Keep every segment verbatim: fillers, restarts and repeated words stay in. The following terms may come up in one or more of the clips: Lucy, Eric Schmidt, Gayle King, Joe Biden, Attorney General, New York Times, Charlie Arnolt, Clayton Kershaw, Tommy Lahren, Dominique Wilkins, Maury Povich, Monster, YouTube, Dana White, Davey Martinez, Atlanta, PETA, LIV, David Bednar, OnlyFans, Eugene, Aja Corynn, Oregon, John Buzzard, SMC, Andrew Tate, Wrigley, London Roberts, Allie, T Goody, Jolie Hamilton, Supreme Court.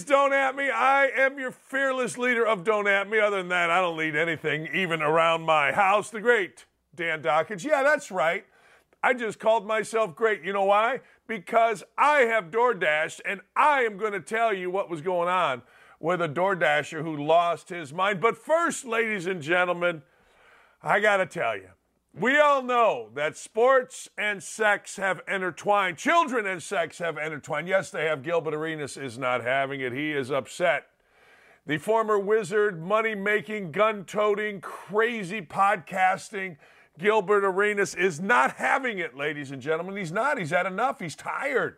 is Don't At Me. I am your fearless leader of Don't At Me. Other than that, I don't lead anything, even around my house. The great Dan Dockage. Yeah, that's right. I just called myself great. You know why? Because I have DoorDash, and I am going to tell you what was going on with a DoorDasher who lost his mind. But first, ladies and gentlemen, I got to tell you, we all know that sports and sex have intertwined. Children and sex have intertwined. Yes, they have. Gilbert Arenas is not having it. He is upset. The former wizard, money-making, gun-toting, crazy podcasting, Gilbert Arenas is not having it, ladies and gentlemen. He's not. He's had enough. He's tired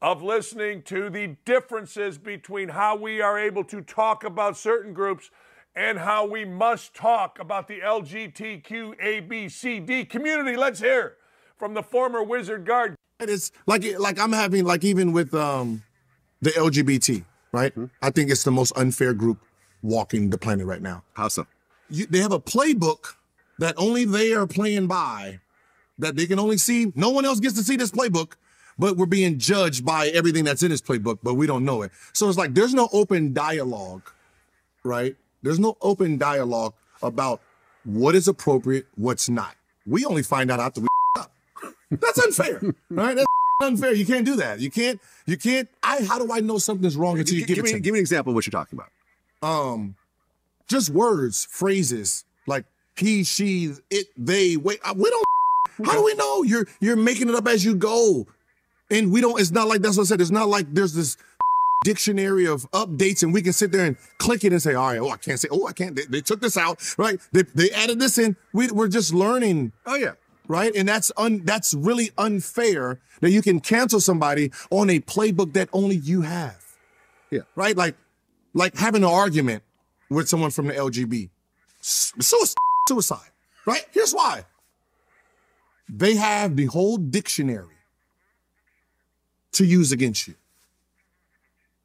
of listening to the differences between how we are able to talk about certain groups and how we must talk about the L G B T Q A B C D community. Let's hear from the former wizard guard. And it's like, like I'm having, like even with um, the L G B T, right? Mm-hmm. I think it's the most unfair group walking the planet right now. How so? You, they have a playbook that only they are playing by, that they can only see. No one else gets to see this playbook, but we're being judged by everything that's in this playbook, but we don't know it. So it's like, there's no open dialogue, right? There's no open dialogue about what is appropriate, what's not. We only find out after we up. That's unfair, right? That's unfair. You can't do that. You can't, you can't, I, how do I know something's wrong until you give, give it to me? Give me an example of what you're talking about. Um, just words, phrases, like he, she, it, they, wait, we don't, how do we know? You're, you're making it up as you go. And we don't, it's not like, that's what I said. It's not like there's this dictionary of updates and we can sit there and click it and say, all right, oh, I can't say, oh, I can't, they, they took this out, right? They, they added this in. We, we're just learning. Oh yeah. Right. And that's un, that's really unfair that you can cancel somebody on a playbook that only you have. Yeah. Right. Like, like having an argument with someone from the L G B. Suicide. Suicide, right? Here's why. They have the whole dictionary to use against you,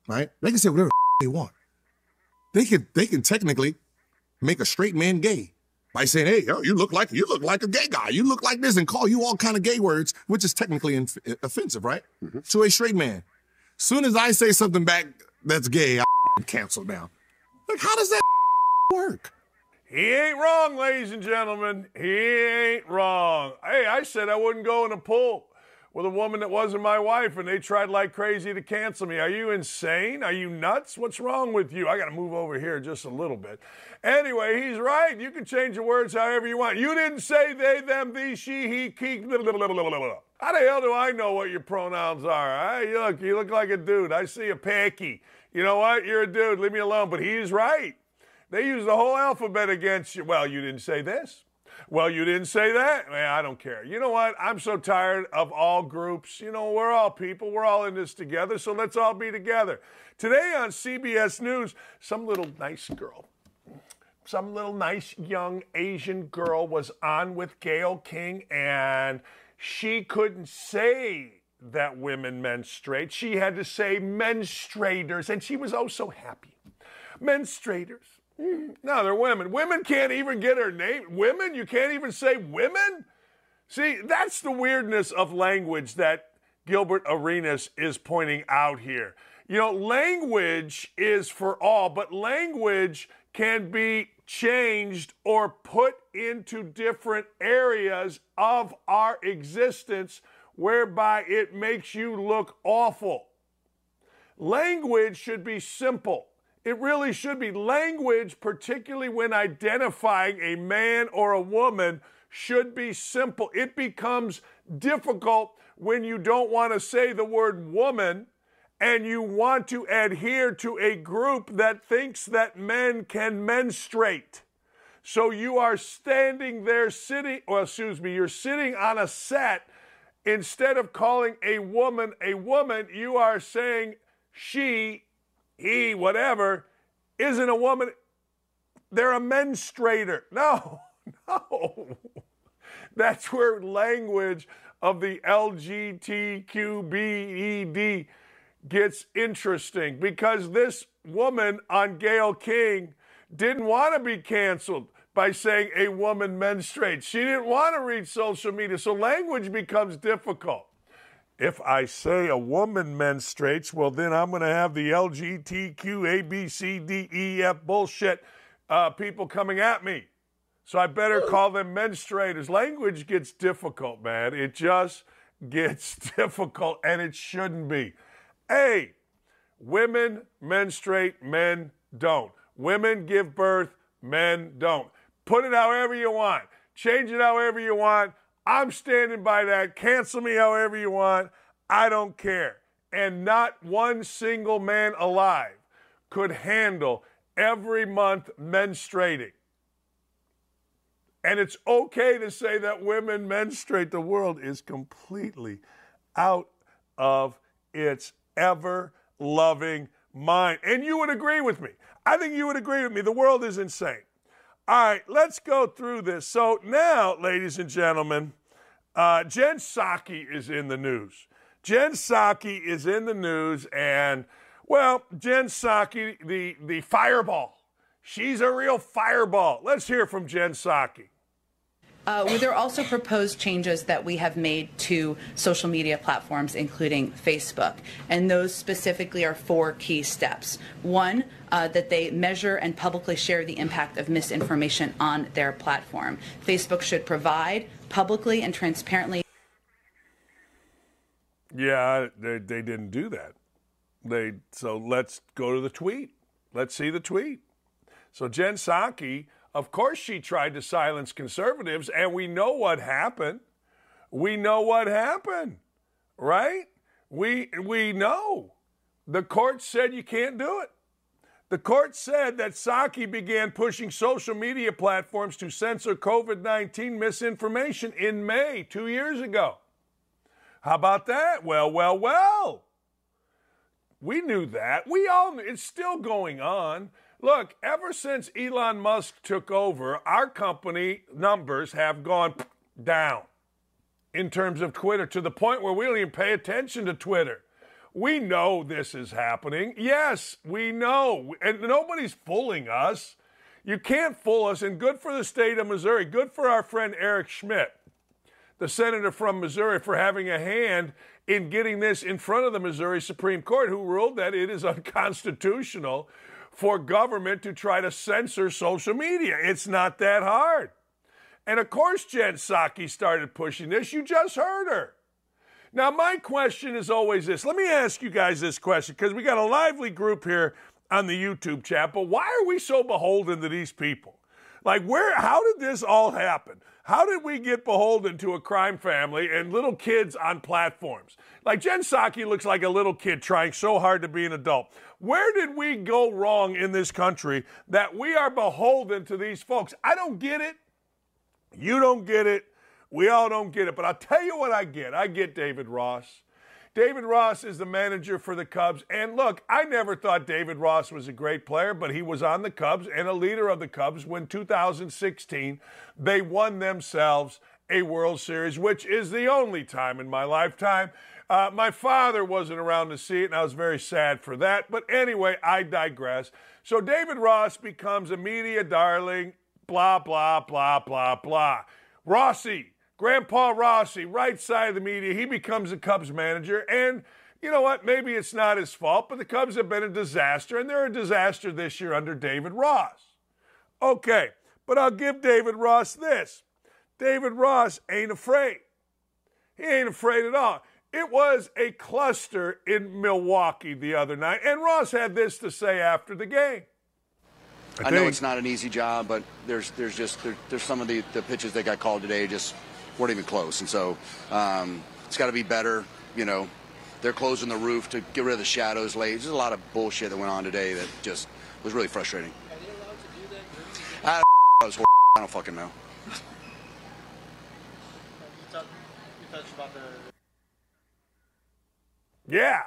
right? They can say whatever the they want. They can they can technically make a straight man gay by saying, "Hey, yo, you look like you look like a gay guy. You look like this," and call you all kind of gay words, which is technically inf- offensive, right? Mm-hmm. To a straight man. Soon as I say something back that's gay, I'm canceled now. Like, how does that work? He ain't wrong, ladies and gentlemen. He ain't wrong. Hey, I said I wouldn't go in a pool with a woman that wasn't my wife, and they tried like crazy to cancel me. Are you insane? Are you nuts? What's wrong with you? I got to move over here just a little bit. Anyway, he's right. You can change the words however you want. You didn't say they, them, thee, she, he, keep. Blah, blah, blah, blah, blah. How the hell do I know what your pronouns are? I, you look, you look like a dude. I see a packy. You know what? You're a dude. Leave me alone. But he's right. They use the whole alphabet against you. Well, you didn't say this. Well, you didn't say that. Man, I don't care. You know what? I'm so tired of all groups. You know, we're all people. We're all in this together, so let's all be together. Today on C B S News, some little nice girl, some little nice young Asian girl was on with Gayle King, and she couldn't say that women menstruate. She had to say menstruators, and she was oh so happy. Menstruators. No, they're women. Women can't even get her name. Women? You can't even say women? See, that's the weirdness of language that Gilbert Arenas is pointing out here. You know, language is for all, but language can be changed or put into different areas of our existence whereby it makes you look awful. Language should be simple. It really should be. Language, particularly when identifying a man or a woman, should be simple. It becomes difficult when you don't want to say the word woman and you want to adhere to a group that thinks that men can menstruate. So you are standing there sitting, or excuse me, you're sitting on a set. Instead of calling a woman a woman, you are saying she, he, whatever, isn't a woman. They're a menstruator. No, no. That's where language of the L G B T Q B E D gets interesting, because this woman on Gayle King didn't want to be canceled by saying a woman menstruates. She didn't want to read social media, so language becomes difficult. if I say a woman menstruates, well, then I'm going to have the L G B T Q A B C D E F bullshit uh, people coming at me. So I better call them menstruators. Language gets difficult, man. It just gets difficult, and it shouldn't be. Hey, women menstruate, men don't. Women give birth, men don't. Put it however you want. Change it however you want. I'm standing by that. Cancel me however you want. I don't care. And not one single man alive could handle every month menstruating. And it's okay to say that women menstruate. The world is completely out of its ever-loving mind. And you would agree with me. I think you would agree with me. The world is insane. All right, let's go through this. So now, ladies and gentlemen, uh, Jen Psaki is in the news. Jen Psaki is in the news, and, well, Jen Psaki, the, the fireball. She's a real fireball. Let's hear from Jen Psaki. Uh, well, there are also proposed changes that we have made to social media platforms, including Facebook, and those specifically are four key steps. One, uh, that they measure and publicly share the impact of misinformation on their platform. Facebook should provide publicly and transparently. Yeah, they, they didn't do that. They so let's go to the tweet. Let's see the tweet. So Jen Psaki, of course she tried to silence conservatives, and we know what happened. We know what happened, right? We, we know. The court said you can't do it. The court said that Psaki began pushing social media platforms to censor COVID nineteen misinformation in May, two years ago. How about that? Well, well, well. We knew that. We all knew. It's still going on. Look, ever since Elon Musk took over, our company numbers have gone down in terms of Twitter, to the point where we don't even pay attention to Twitter. We know this is happening. Yes, we know. And nobody's fooling us. You can't fool us. And good for the state of Missouri. Good for our friend Eric Schmidt, the senator from Missouri, for having a hand in getting this in front of the Missouri Supreme Court, who ruled that it is unconstitutional for government to try to censor social media. It's not that hard. And of course Jen Psaki started pushing this. You just heard her. Now my question is always this. Let me ask you guys this question, because we got a lively group here on the YouTube chat, but why are we so beholden to these people? Like, where, how did this all happen? How did we get beholden to a crime family and little kids on platforms? Like, Jen Psaki looks like a little kid trying so hard to be an adult. Where did we go wrong in this country that we are beholden to these folks? I don't get it. You don't get it. We all don't get it. But I'll tell you what I get. I get David Ross. David Ross is the manager for the Cubs. And look, I never thought David Ross was a great player, but he was on the Cubs and a leader of the Cubs when two thousand sixteen they won themselves a World Series, which is the only time in my lifetime. Uh, my father wasn't around to see it, and I was very sad for that. But anyway, I digress. So David Ross becomes a media darling, blah, blah, blah, blah, blah. Rossi. Grandpa Rossi, right side of the media, he becomes the Cubs manager. And you know what? Maybe it's not his fault, but the Cubs have been a disaster, and they're a disaster this year under David Ross. Okay, but I'll give David Ross this. David Ross ain't afraid. He ain't afraid at all. It was a cluster in Milwaukee the other night, and Ross had this to say after the game. I, I know it's not an easy job, but there's there's just there, there's some of the, the pitches that got called today just weren't even close, and so um, it's got to be better. You know, they're closing the roof to get rid of the shadows late. There's a lot of bullshit that went on today that just was really frustrating. Are they allowed to do that? I don't, know, I don't fucking know. You talk, you touched about the... Yeah.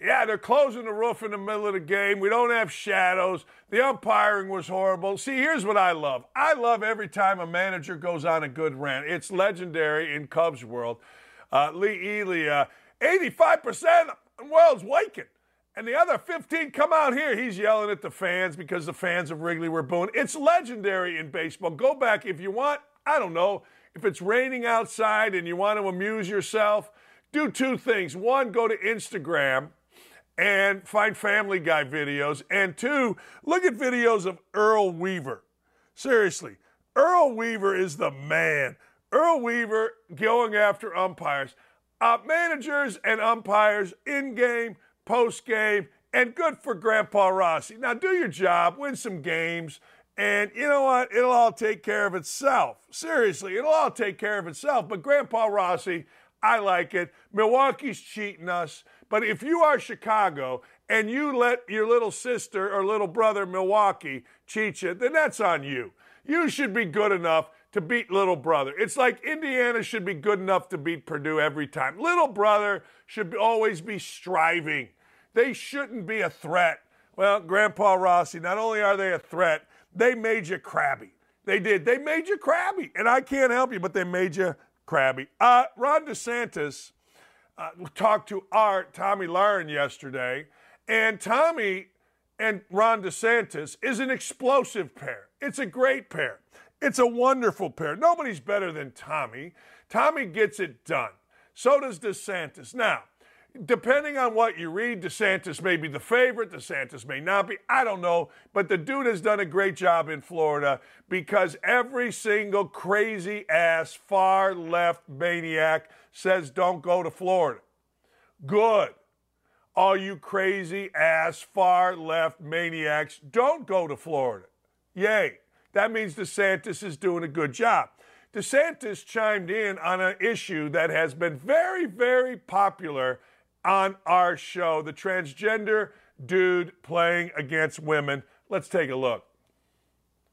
Yeah, they're closing the roof in the middle of the game. We don't have shadows. The umpiring was horrible. See, here's what I love. I love every time a manager goes on a good rant. It's legendary in Cubs world. Uh, Lee Ely, uh, eighty-five percent of the world's waking. And the other fifteen, come out here. He's yelling at the fans because the fans of Wrigley were booing. It's legendary in baseball. Go back if you want. I don't know. If it's raining outside and you want to amuse yourself, do two things. One, go to Instagram and find Family Guy videos. And two, look at videos of Earl Weaver. Seriously, Earl Weaver is the man. Earl Weaver going after umpires, uh, managers and umpires in-game, post-game, and good for Grandpa Rossi. Now do your job, win some games, and you know what? It'll all take care of itself. Seriously, it'll all take care of itself. But Grandpa Rossi, I like it. Milwaukee's cheating us. But if you are Chicago and you let your little sister or little brother Milwaukee cheat you, then that's on you. You should be good enough to beat little brother. It's like Indiana should be good enough to beat Purdue every time. Little brother should always be striving. They shouldn't be a threat. Well, Grandpa Rossi, not only are they a threat, they made you crabby. They did. They made you crabby. And I can't help you, but they made you crabby. Uh, Ron DeSantis uh, talked to our Tommy Lahren yesterday, and Tommy and Ron DeSantis is an explosive pair. It's a great pair. It's a wonderful pair. Nobody's better than Tommy. Tommy gets it done. So does DeSantis. Now, depending on what you read, DeSantis may be the favorite. DeSantis may not be. I don't know. But the dude has done a great job in Florida because every single crazy-ass far-left maniac says don't go to Florida. Good. All you crazy-ass far-left maniacs, don't go to Florida. Yay. That means DeSantis is doing a good job. DeSantis chimed in on an issue that has been very, very popular on our show, the transgender dude playing against women. Let's take a look.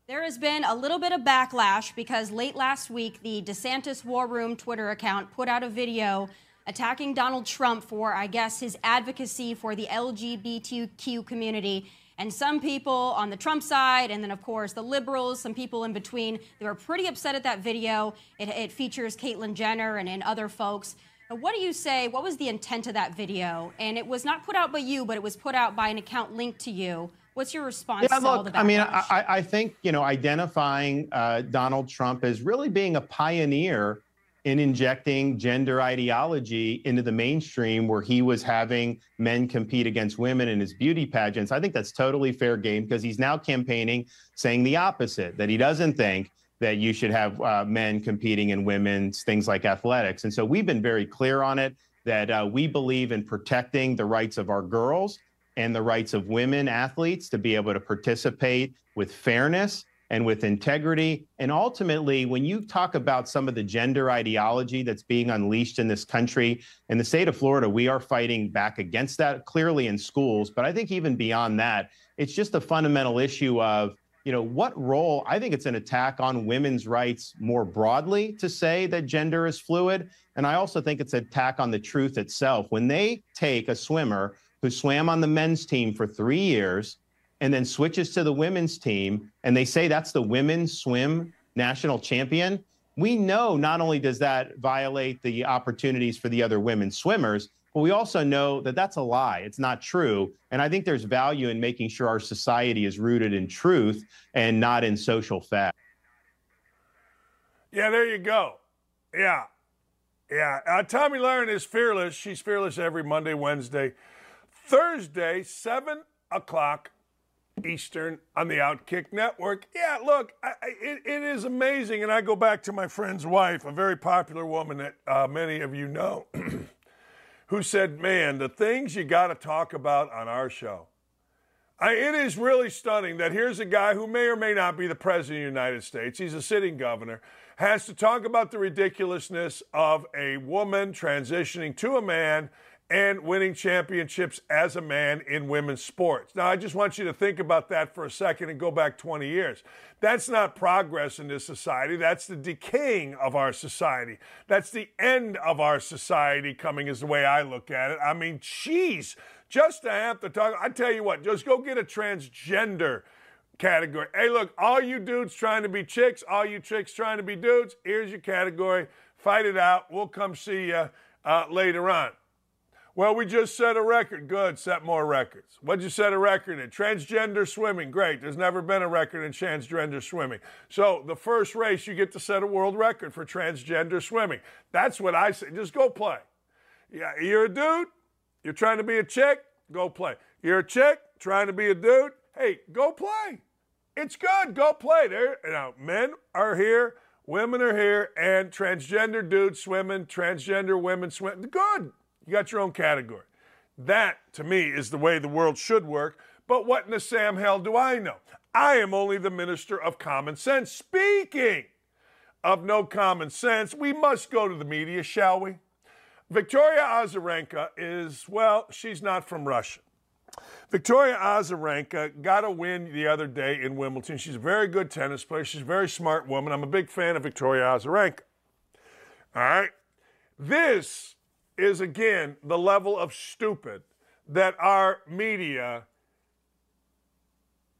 There has been a little bit of backlash because late last week, the DeSantis War Room Twitter account put out a video attacking Donald Trump for, I guess, his advocacy for the L G B T Q community. And some people on the Trump side, and then, of course, the liberals, some people in between, they were pretty upset at that video. It, it features Caitlyn Jenner and, and other folks. But what do you say? What was the intent of that video? And it was not put out by you, but it was put out by an account linked to you. What's your response yeah, to look, all the backlash? I mean, I, I think, you know, identifying uh, Donald Trump as really being a pioneer in injecting gender ideology into the mainstream, where he was having men compete against women in his beauty pageants. I think that's totally fair game, because he's now campaigning saying the opposite, that he doesn't think that you should have uh, men competing in women's things like athletics. And so we've been very clear on it, that uh, we believe in protecting the rights of our girls and the rights of women athletes to be able to participate with fairness and with integrity. And ultimately, when you talk about some of the gender ideology that's being unleashed in this country, in the state of Florida, we are fighting back against that, clearly in schools. But I think even beyond that, it's just a fundamental issue of, you know, what role, I think it's an attack on women's rights more broadly to say that gender is fluid. And I also think it's an attack on the truth itself. When they take a swimmer who swam on the men's team for three years, and then switches to the women's team, and they say that's the women's swim national champion, we know not only does that violate the opportunities for the other women swimmers, but we also know that that's a lie. It's not true. And I think there's value in making sure our society is rooted in truth and not in social fact. Yeah, there you go. Yeah. Yeah. Uh, Tommy Lahren is fearless. She's fearless every Monday, Wednesday, Thursday, seven o'clock. Eastern on the Outkick Network. Yeah, look, I, it, it is amazing. And I go back to my friend's wife, a very popular woman that uh, many of you know, who said, man, the things you got to talk about on our show. I, it is really stunning that here's a guy who may or may not be the president of the United States. He's a sitting governor, has to talk about the ridiculousness of a woman transitioning to a man and winning championships as a man in women's sports. Now, I just want you to think about that for a second and go back twenty years. That's not progress in this society. That's the decaying of our society. That's the end of our society coming, is the way I look at it. I mean, geez, just to have to talk. I tell you what, just go get a transgender category. Hey, look, all you dudes trying to be chicks, all you chicks trying to be dudes, here's your category. Fight it out. We'll come see you uh, later on. Well, we just set a record. Good, set more records. What'd you set a record in? Transgender swimming. Great. There's never been a record in transgender swimming. So the first race, you get to set a world record for transgender swimming. That's what I say. Just go play. Yeah, you're a dude. You're trying to be a chick. Go play. You're a chick trying to be a dude. Hey, go play. It's good. Go play. There. Now, men are here. Women are here. And transgender dudes swimming. Transgender women swimming. Good. You got your own category. That, to me, is the way the world should work. But what in the Sam hell do I know? I am only the minister of common sense. Speaking of no common sense, we must go to the media, shall we? Victoria Azarenka is, well, she's not from Russia. Victoria Azarenka got a win the other day in Wimbledon. She's a very good tennis player. She's a very smart woman. I'm a big fan of Victoria Azarenka. All right? This is, again, the level of stupid that our media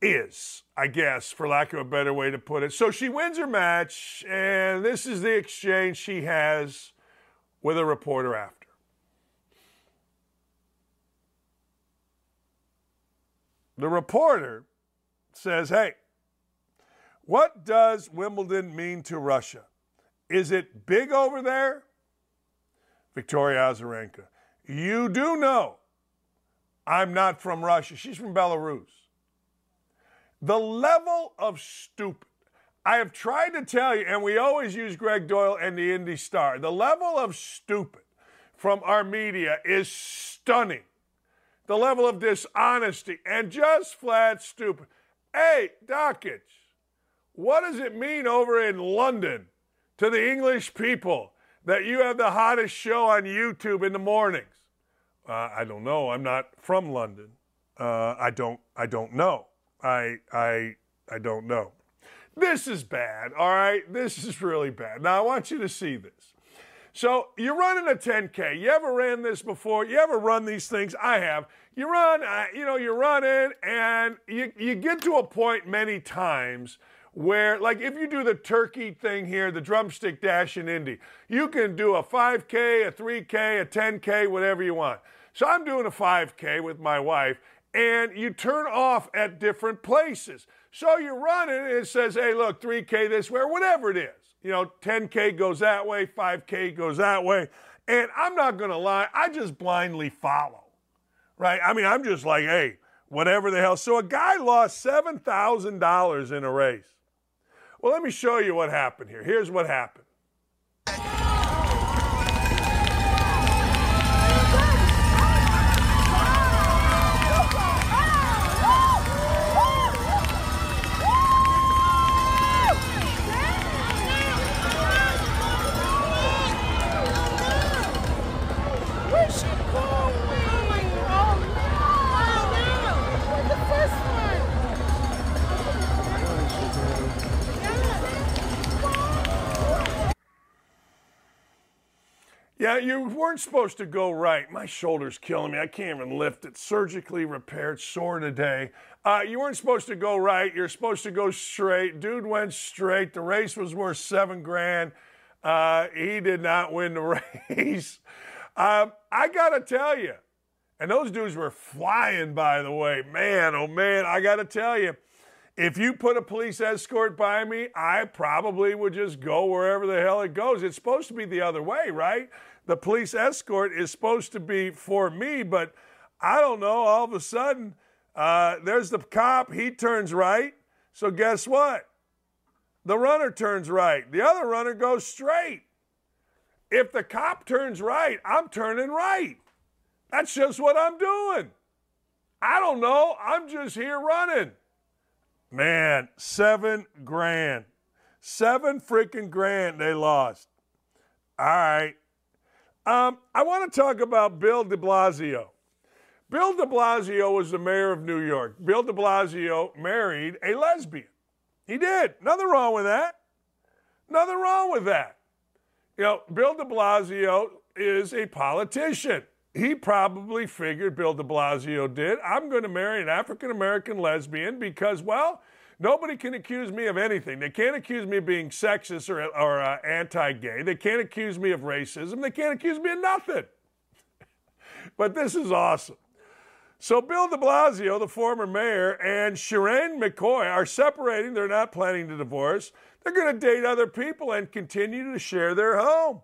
is, I guess, for lack of a better way to put it. So she wins her match, and this is the exchange she has with a reporter after. The reporter says, hey, what does Wimbledon mean to Russia? Is it big over there? Victoria Azarenka, you do know I'm not from Russia. She's from Belarus. The level of stupid. I have tried to tell you, and we always use Greg Doyle and the Indy Star, the level of stupid from our media is stunning. The level of dishonesty and just flat stupid. Hey, Dockage, what does it mean over in London to the English people that you have the hottest show on YouTube in the mornings? Uh, I don't know. I'm not from London. Uh, I don't. I don't know. I, I, I don't know. This is bad, all right? This is really bad. Now, I want you to see this. So you're running a ten K. You ever ran this before? You ever run these things? I have. You run, uh, you know, you're running, and you, you get to a point many times where, like, if you do the turkey thing here, the drumstick dash in Indy, you can do a five K, a three K, a ten K, whatever you want. So I'm doing a five K with my wife, and you turn off at different places. So you're running, and it says, hey, look, three K this way, or whatever it is. You know, ten K goes that way, five K goes that way. And I'm not going to lie, I just blindly follow, right? I mean, I'm just like, hey, whatever the hell. So a guy lost seven thousand dollars in a race. Well, let me show you what happened here. Here's what happened. Yeah, you weren't supposed to go right. My shoulder's killing me. I can't even lift it. Surgically repaired, sore today. Uh, you weren't supposed to go right. You're supposed to go straight. Dude went straight. The race was worth seven grand. Uh, he did not win the race. um, I got to tell you, and those dudes were flying, by the way. Man, oh, man, I got to tell you, if you put a police escort by me, I probably would just go wherever the hell it goes. It's supposed to be the other way, right? The police escort is supposed to be for me, but I don't know. All of a sudden, uh, there's the cop. He turns right. So guess what? The runner turns right. The other runner goes straight. If the cop turns right, I'm turning right. That's just what I'm doing. I don't know. I'm just here running. Man, seven grand. Seven freaking grand they lost. All right. Um, I want to talk about Bill de Blasio. Bill de Blasio was the mayor of New York. Bill de Blasio married a lesbian. He did. Nothing wrong with that. Nothing wrong with that. You know, Bill de Blasio is a politician. He probably figured, Bill de Blasio did, I'm going to marry an African-American lesbian because, well, nobody can accuse me of anything. They can't accuse me of being sexist or, or uh, anti-gay. They can't accuse me of racism. They can't accuse me of nothing. But this is awesome. So Bill de Blasio, the former mayor, and Shireen McCoy are separating. They're not planning to divorce. They're going to date other people and continue to share their home.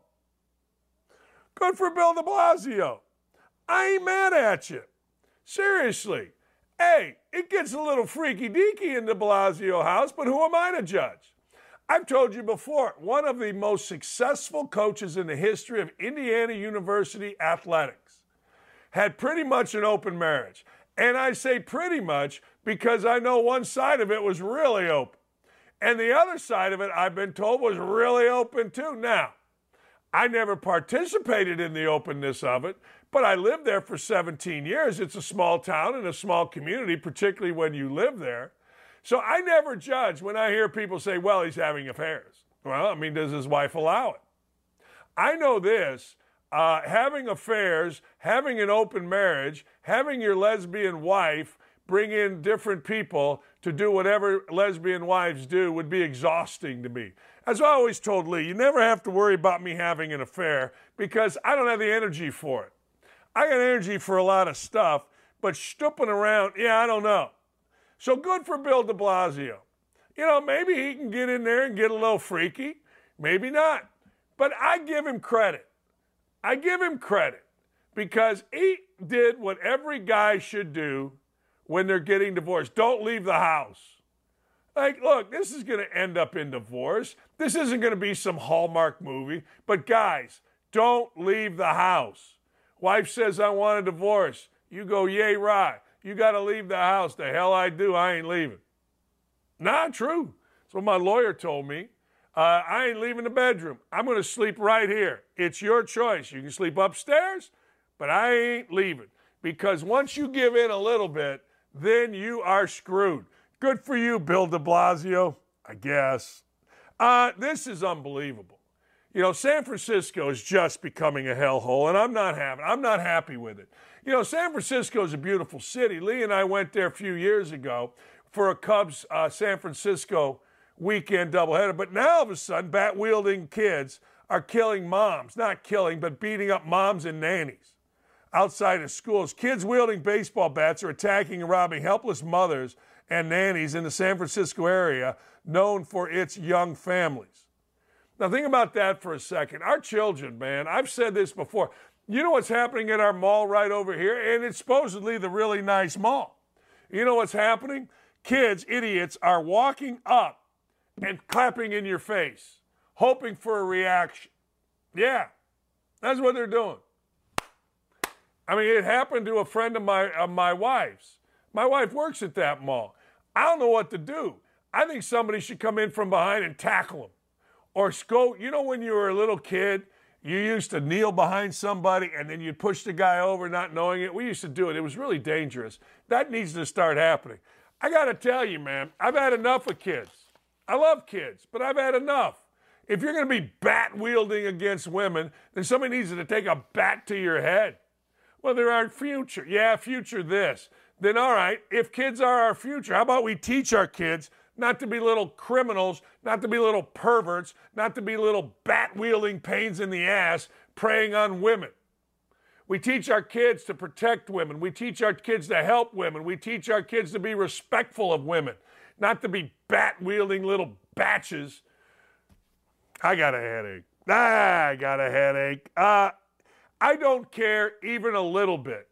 Good for Bill de Blasio. I ain't mad at you. Seriously. Hey, it gets a little freaky-deaky in de Blasio house, but who am I to judge? I've told you before, one of the most successful coaches in the history of Indiana University athletics had pretty much an open marriage. And I say pretty much because I know one side of it was really open. And the other side of it, I've been told, was really open too. Now, I never participated in the openness of it, but I lived there for seventeen years. It's a small town and a small community, particularly when you live there. So I never judge when I hear people say, well, he's having affairs. Well, I mean, does his wife allow it? I know this. Uh, having affairs, having an open marriage, having your lesbian wife bring in different people to do whatever lesbian wives do would be exhausting to me. As I always told Lee, you never have to worry about me having an affair because I don't have the energy for it. I got energy for a lot of stuff, but stooping around, yeah, I don't know. So good for Bill de Blasio. You know, maybe he can get in there and get a little freaky. Maybe not. But I give him credit. I give him credit because he did what every guy should do when they're getting divorced. Don't leave the house. Like, look, this is going to end up in divorce. This isn't going to be some Hallmark movie. But guys, don't leave the house. Wife says, I want a divorce. You go, yay, right. You got to leave the house. The hell I do. I ain't leaving. Nah, true. That's what my lawyer told me. Uh, I ain't leaving the bedroom. I'm going to sleep right here. It's your choice. You can sleep upstairs, but I ain't leaving. Because once you give in a little bit, then you are screwed. Good for you, Bill de Blasio, I guess. Uh, this is unbelievable. You know, San Francisco is just becoming a hellhole, and I'm not having, I'm not happy with it. You know, San Francisco is a beautiful city. Lee and I went there a few years ago for a Cubs uh, San Francisco weekend doubleheader. But now all of a sudden, bat-wielding kids are killing moms. Not killing, but beating up moms and nannies outside of schools. Kids wielding baseball bats are attacking and robbing helpless mothers and nannies in the San Francisco area known for its young families. Now think about that for a second. Our children, man, I've said this before. You know what's happening at our mall right over here? And it's supposedly the really nice mall. You know what's happening? Kids, idiots, are walking up and clapping in your face, hoping for a reaction. Yeah, that's what they're doing. I mean, it happened to a friend of my, of my wife's. My wife works at that mall. I don't know what to do. I think somebody should come in from behind and tackle them. Or go, you know when you were a little kid, you used to kneel behind somebody and then you'd push the guy over not knowing it. We used to do it. It was really dangerous. That needs to start happening. I got to tell you, man, I've had enough of kids. I love kids, but I've had enough. If you're going to be bat-wielding against women, then somebody needs to take a bat to your head. Well, they're our future. Yeah, future this. Then, all right, if kids are our future, how about we teach our kids not to be little criminals, not to be little perverts, not to be little bat-wielding pains in the ass preying on women. We teach our kids to protect women. We teach our kids to help women. We teach our kids to be respectful of women, not to be bat-wielding little batches. I got a headache. Ah, I got a headache. Uh, I don't care even a little bit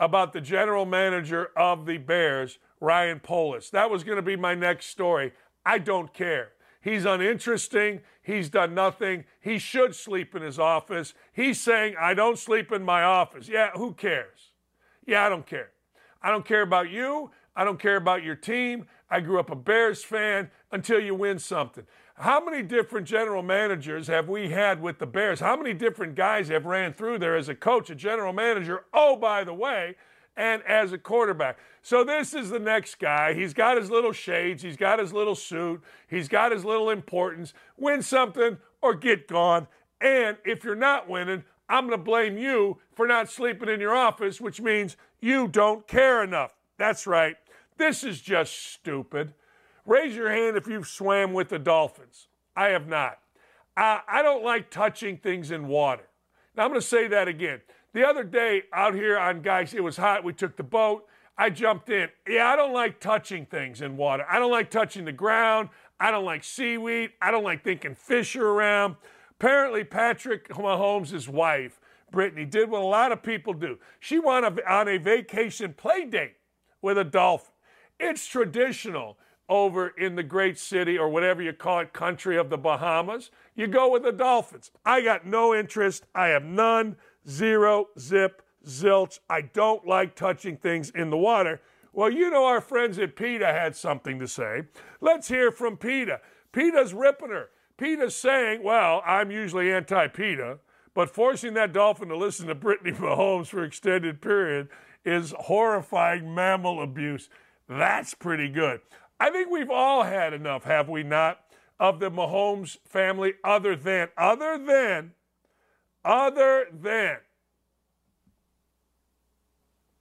about the general manager of the Bears, Ryan Polis. That was going to be my next story. I don't care. He's uninteresting. He's done nothing. He should sleep in his office. He's saying, I don't sleep in my office. Yeah, who cares? Yeah, I don't care. I don't care about you. I don't care about your team. I grew up a Bears fan until you win something. How many different general managers have we had with the Bears? How many different guys have ran through there as a coach, a general manager, oh, by the way, and as a quarterback? So this is the next guy. He's got his little shades. He's got his little suit. He's got his little importance. Win something or get gone. And if you're not winning, I'm going to blame you for not sleeping in your office, which means you don't care enough. That's right. This is just stupid. Raise your hand if you've swam with the dolphins. I have not. I, I don't like touching things in water. Now, I'm going to say that again. The other day out here on Geis, it was hot. We took the boat. I jumped in. Yeah, I don't like touching things in water. I don't like touching the ground. I don't like seaweed. I don't like thinking fish are around. Apparently, Patrick Mahomes' wife Brittany did what a lot of people do. She went on a vacation play date with a dolphin. It's traditional over in the great city or whatever you call it, country of the Bahamas. You go with the dolphins. I got no interest. I have none, zero, zip, zilch. I don't like touching things in the water. Well, you know our friends at PETA had something to say. Let's hear from PETA. PETA's ripping her. PETA's saying, well, I'm usually anti-PETA, but forcing that dolphin to listen to Brittany Mahomes for extended period is horrifying mammal abuse. That's pretty good. I think we've all had enough, have we not, of the Mahomes family other than, other than, other than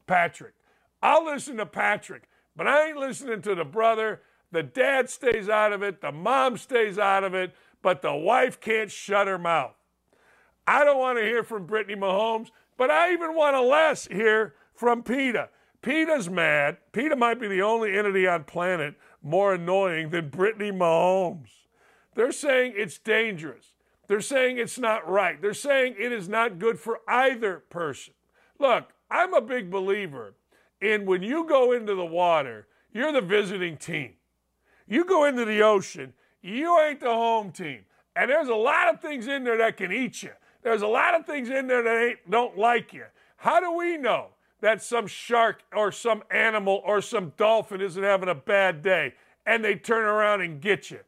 Patrick. I'll listen to Patrick, but I ain't listening to the brother. The dad stays out of it. The mom stays out of it, but the wife can't shut her mouth. I don't want to hear from Brittany Mahomes, but I even want to less hear from PETA. PETA's mad. PETA might be the only entity on planet more annoying than Brittany Mahomes. They're saying it's dangerous. They're saying it's not right. They're saying it is not good for either person. Look, I'm a big believer in when you go into the water, you're the visiting team. You go into the ocean, you ain't the home team. And there's a lot of things in there that can eat you. There's a lot of things in there that ain't, don't like you. How do we know that some shark or some animal or some dolphin isn't having a bad day and they turn around and get you?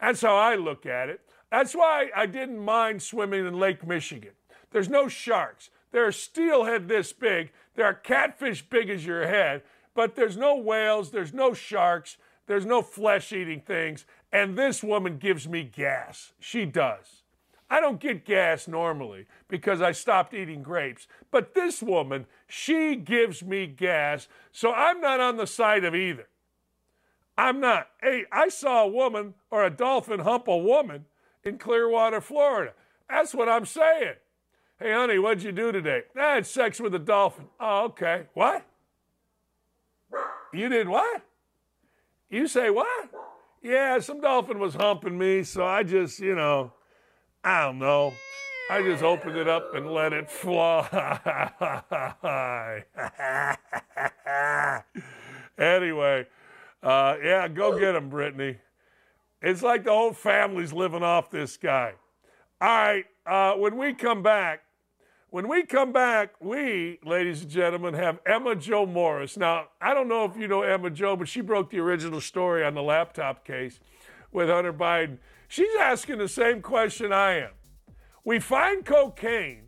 That's how I look at it. That's why I didn't mind swimming in Lake Michigan. There's no sharks. There are steelhead this big. There are catfish big as your head. But there's no whales. There's no sharks. There's no flesh-eating things. And this woman gives me gas. She does. I don't get gas normally because I stopped eating grapes. But this woman, she gives me gas. So I'm not on the side of either. I'm not. Hey, I saw a woman or a dolphin hump a woman in Clearwater, Florida. That's what I'm saying. Hey, honey, what'd you do today? I had sex with a dolphin. Oh, okay. What? You did what? You say what? Yeah, some dolphin was humping me, so I just, you know, I don't know. I just opened it up and let it fly. Anyway, uh, yeah, go get him, Brittany. It's like the whole family's living off this guy. All right, uh, when we come back, when we come back, we, ladies and gentlemen, have Emma-Jo Morris. Now, I don't know if you know Emma-Jo, but she broke the original story on the laptop case with Hunter Biden. She's asking the same question I am. We find cocaine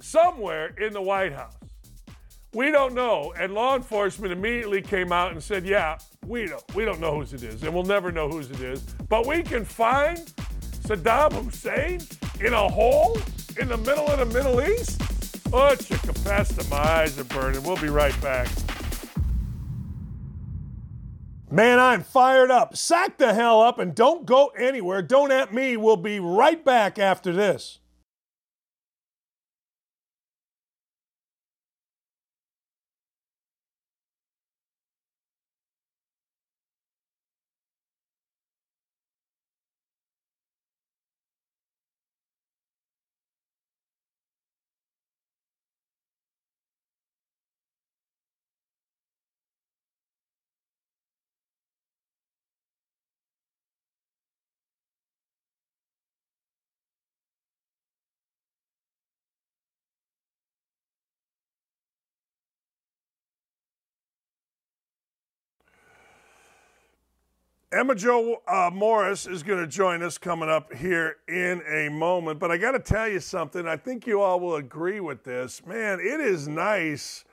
somewhere in the White House. We don't know, and law enforcement immediately came out and said, yeah, we don't, we don't know whose it is, and we'll never know whose it is, but we can find Saddam Hussein in a hole? In the middle of the Middle East? Oh, chickapesta, my eyes are burning. We'll be right back. Man, I'm fired up. Sack the hell up and don't go anywhere. Don't at me. We'll be right back after this. Emma-Jo uh, Morris is going to join us coming up here in a moment. But I got to tell you something. I think you all will agree with this. Man, it is nice,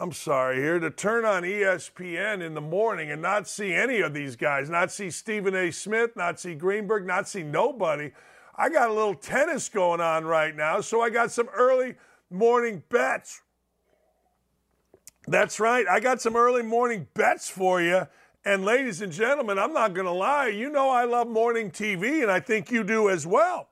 I'm sorry here, to turn on E S P N in the morning and not see any of these guys, not see Stephen A. Smith, not see Greenberg, not see nobody. I got a little tennis going on right now, so I got some early morning bets. That's right. I got some early morning bets for you. And ladies and gentlemen, I'm not going to lie. You know I love morning T V, and I think you do as well.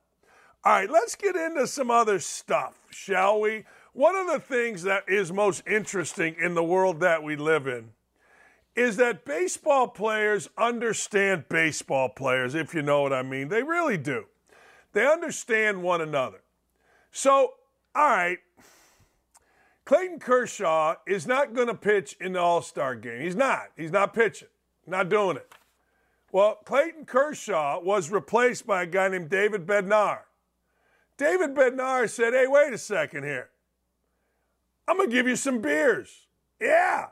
All right, let's get into some other stuff, shall we? One of the things that is most interesting in the world that we live in is that baseball players understand baseball players, if you know what I mean. They really do. They understand one another. So all right, Clayton Kershaw is not going to pitch in the All-Star game. He's not. He's not pitching. Not doing it. Well, Clayton Kershaw was replaced by a guy named David Bednar. David Bednar said, hey, wait a second here. I'm going to give you some beers. Yeah.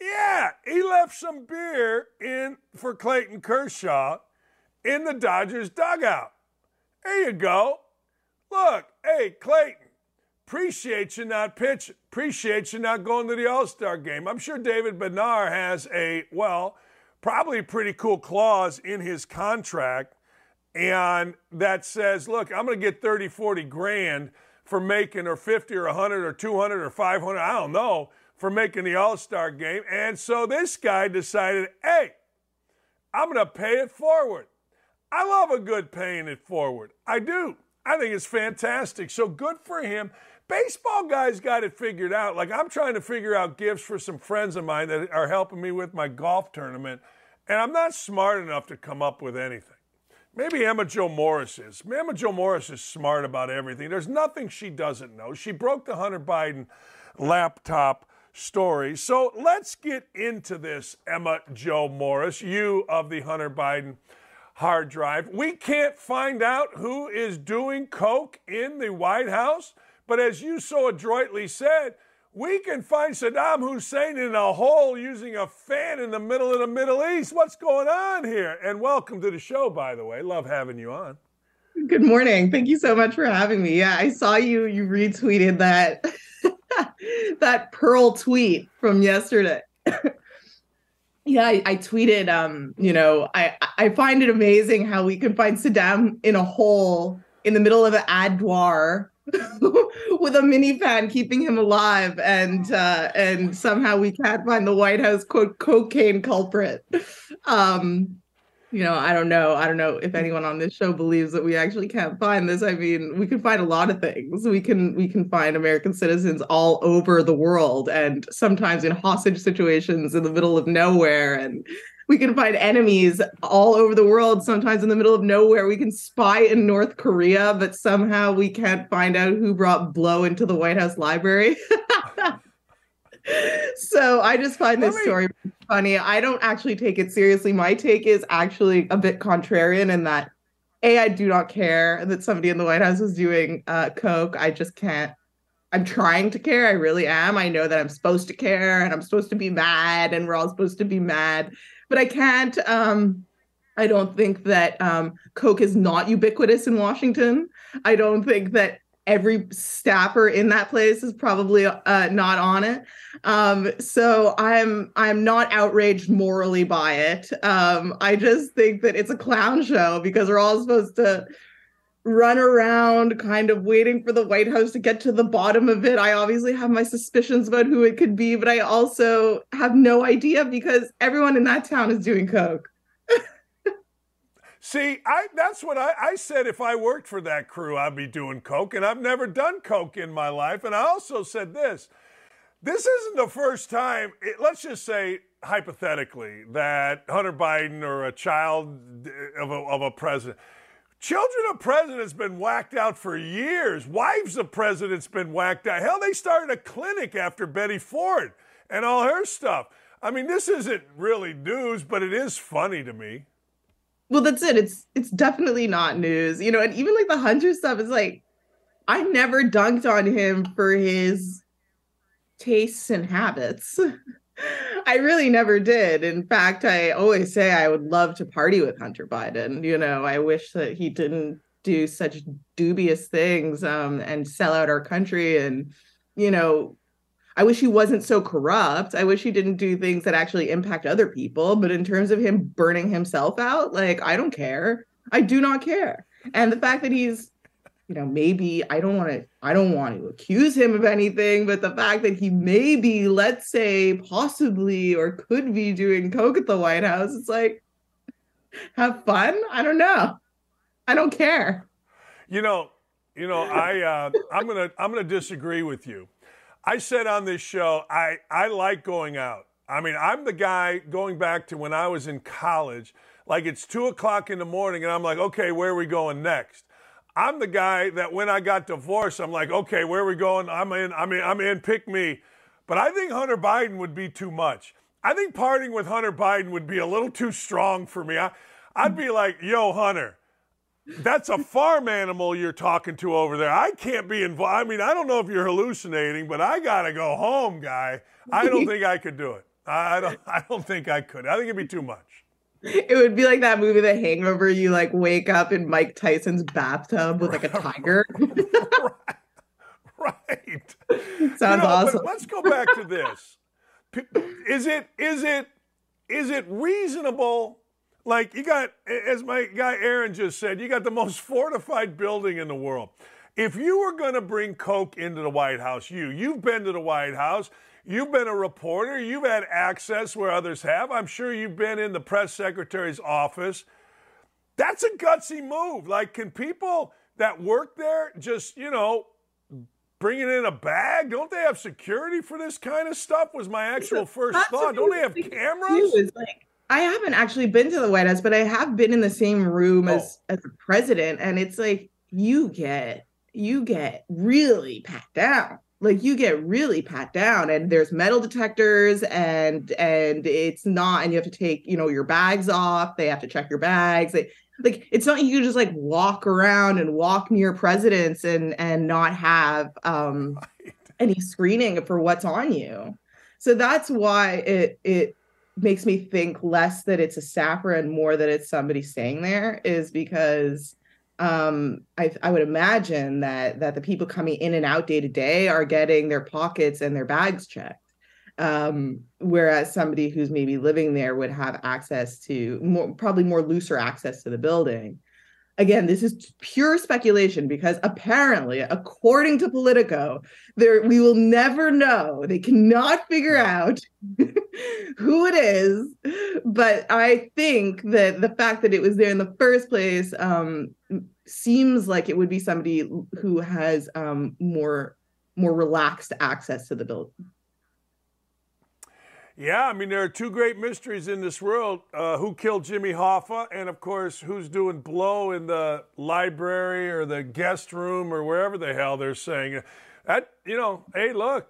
Yeah. He left some beer in for Clayton Kershaw in the Dodgers dugout. There you go. Look, hey, Clayton, appreciate you not pitching. Appreciate you not going to the All-Star game. I'm sure David Bednar has a, well, probably pretty cool clause in his contract, and that says, look, I'm going to get thirty, forty grand for making, or fifty or one hundred or two hundred or five hundred, I don't know, for making the All-Star game. And so this guy decided, hey, I'm going to pay it forward. I love a good paying it forward. I do. I think it's fantastic. So good for him. Baseball guys got it figured out. Like, I'm trying to figure out gifts for some friends of mine that are helping me with my golf tournament, and I'm not smart enough to come up with anything. Maybe Emma-Jo Morris is. Emma-Jo Morris is smart about everything. There's nothing she doesn't know. She broke the Hunter Biden laptop story. So let's get into this, Emma-Jo Morris, you of the Hunter Biden hard drive. We can't find out who is doing coke in the White House. But as you so adroitly said, we can find Saddam Hussein in a hole using a fan in the middle of the Middle East. What's going on here? And welcome to the show, by the way. Love having you on. Good morning. Thank you so much for having me. Yeah, I saw you. You retweeted that, that Pearl tweet from yesterday. Yeah, I, I tweeted, um, you know, I, I find it amazing how we can find Saddam in a hole in the middle of an adwar with a mini fan keeping him alive, and uh, and somehow we can't find the White House quote cocaine culprit. Um, you know, I don't know. I don't know if anyone on this show believes that we actually can't find this. I mean, we can find a lot of things. We can we can find American citizens all over the world, and sometimes in hostage situations in the middle of nowhere, and we can find enemies all over the world, sometimes in the middle of nowhere. We can spy in North Korea, but somehow we can't find out who brought blow into the White House library. So I just find this story funny. I don't actually take it seriously. My take is actually a bit contrarian in that, A, I do not care that somebody in the White House is doing uh, coke. I just can't. I'm trying to care. I really am. I know that I'm supposed to care, and I'm supposed to be mad, and we're all supposed to be mad. But I can't, um, I don't think that um, coke is not ubiquitous in Washington. I don't think that every staffer in that place is probably uh, not on it. Um, so I'm I'm not outraged morally by it. Um, I just think that it's a clown show because we're all supposed to run around kind of waiting for the White House to get to the bottom of it. I obviously have my suspicions about who it could be, but I also have no idea because everyone in that town is doing coke. See, I that's what I, I said. If I worked for that crew, I'd be doing coke, and I've never done coke in my life. And I also said this. This isn't the first time, it, let's just say hypothetically, that Hunter Biden or a child of a, of a president... Children of presidents been whacked out for years. Wives of presidents been whacked out. Hell, they started a clinic after Betty Ford and all her stuff. I mean, this isn't really news, but it is funny to me. Well, that's it. It's it's definitely not news. You know, and even like the Hunter stuff is like, I never dunked on him for his tastes and habits. I really never did. In fact, I always say I would love to party with Hunter Biden. You know, I wish that he didn't do such dubious things um, and sell out our country. And, you know, I wish he wasn't so corrupt. I wish he didn't do things that actually impact other people. But in terms of him burning himself out, like, I don't care. I do not care. And the fact that he's, you know, maybe I don't want to I don't want to accuse him of anything, but the fact that he maybe, let's say, possibly or could be doing coke at the White House, it's like, have fun. I don't know. I don't care. You know, you know, I uh, I'm going to I'm going to disagree with you. I said on this show, I, I like going out. I mean, I'm the guy going back to when I was in college, like it's two o'clock in the morning and I'm like, OK, where are we going next? I'm the guy that when I got divorced, I'm like, okay, where are we going? I'm in, I'm in, I'm in, pick me. But I think Hunter Biden would be too much. I think parting with Hunter Biden would be a little too strong for me. I, I'd be like, yo, Hunter, that's a farm animal you're talking to over there. I can't be involved. I mean, I don't know if you're hallucinating, but I got to go home, guy. I don't think I could do it. I don't, I don't think I could. I think it'd be too much. It would be like that movie, The Hangover. You like wake up in Mike Tyson's bathtub with like a tiger. Right. Right. Sounds you know, awesome. But let's go back to this. Is it is it is it reasonable? Like you got, as my guy Aaron just said, you got the most fortified building in the world. If you were going to bring coke into the White House, you you've been to the White House. You've been a reporter. You've had access where others have. I'm sure you've been in the press secretary's office. That's a gutsy move. Like, can people that work there just, you know, bring it in a bag? Don't they have security for this kind of stuff? Was my actual first thought. Don't they have cameras? Like, I haven't actually been to the White House, but I have been in the same room oh. as, as the president. And it's like, you get, you get really pat down. Like you get really pat down and there's metal detectors and and it's not, and you have to take, you know, your bags off. They have to check your bags. They, like, it's not, you just like walk around and walk near presidents and and not have um, right. any screening for what's on you. So that's why it it makes me think less that it's a staffer and more that it's somebody staying there, is because Um, I, I would imagine that that the people coming in and out day to day are getting their pockets and their bags checked, um, whereas somebody who's maybe living there would have access to more, probably more looser access to the building. Again, this is pure speculation because apparently, according to Politico, there we will never know. They cannot figure out who it is. But I think that the fact that it was there in the first place um, seems like it would be somebody who has um, more more relaxed access to the building. Yeah, I mean, there are two great mysteries in this world. Uh, who killed Jimmy Hoffa? And, of course, who's doing blow in the library or the guest room or wherever the hell they're saying. That, you know, hey, look,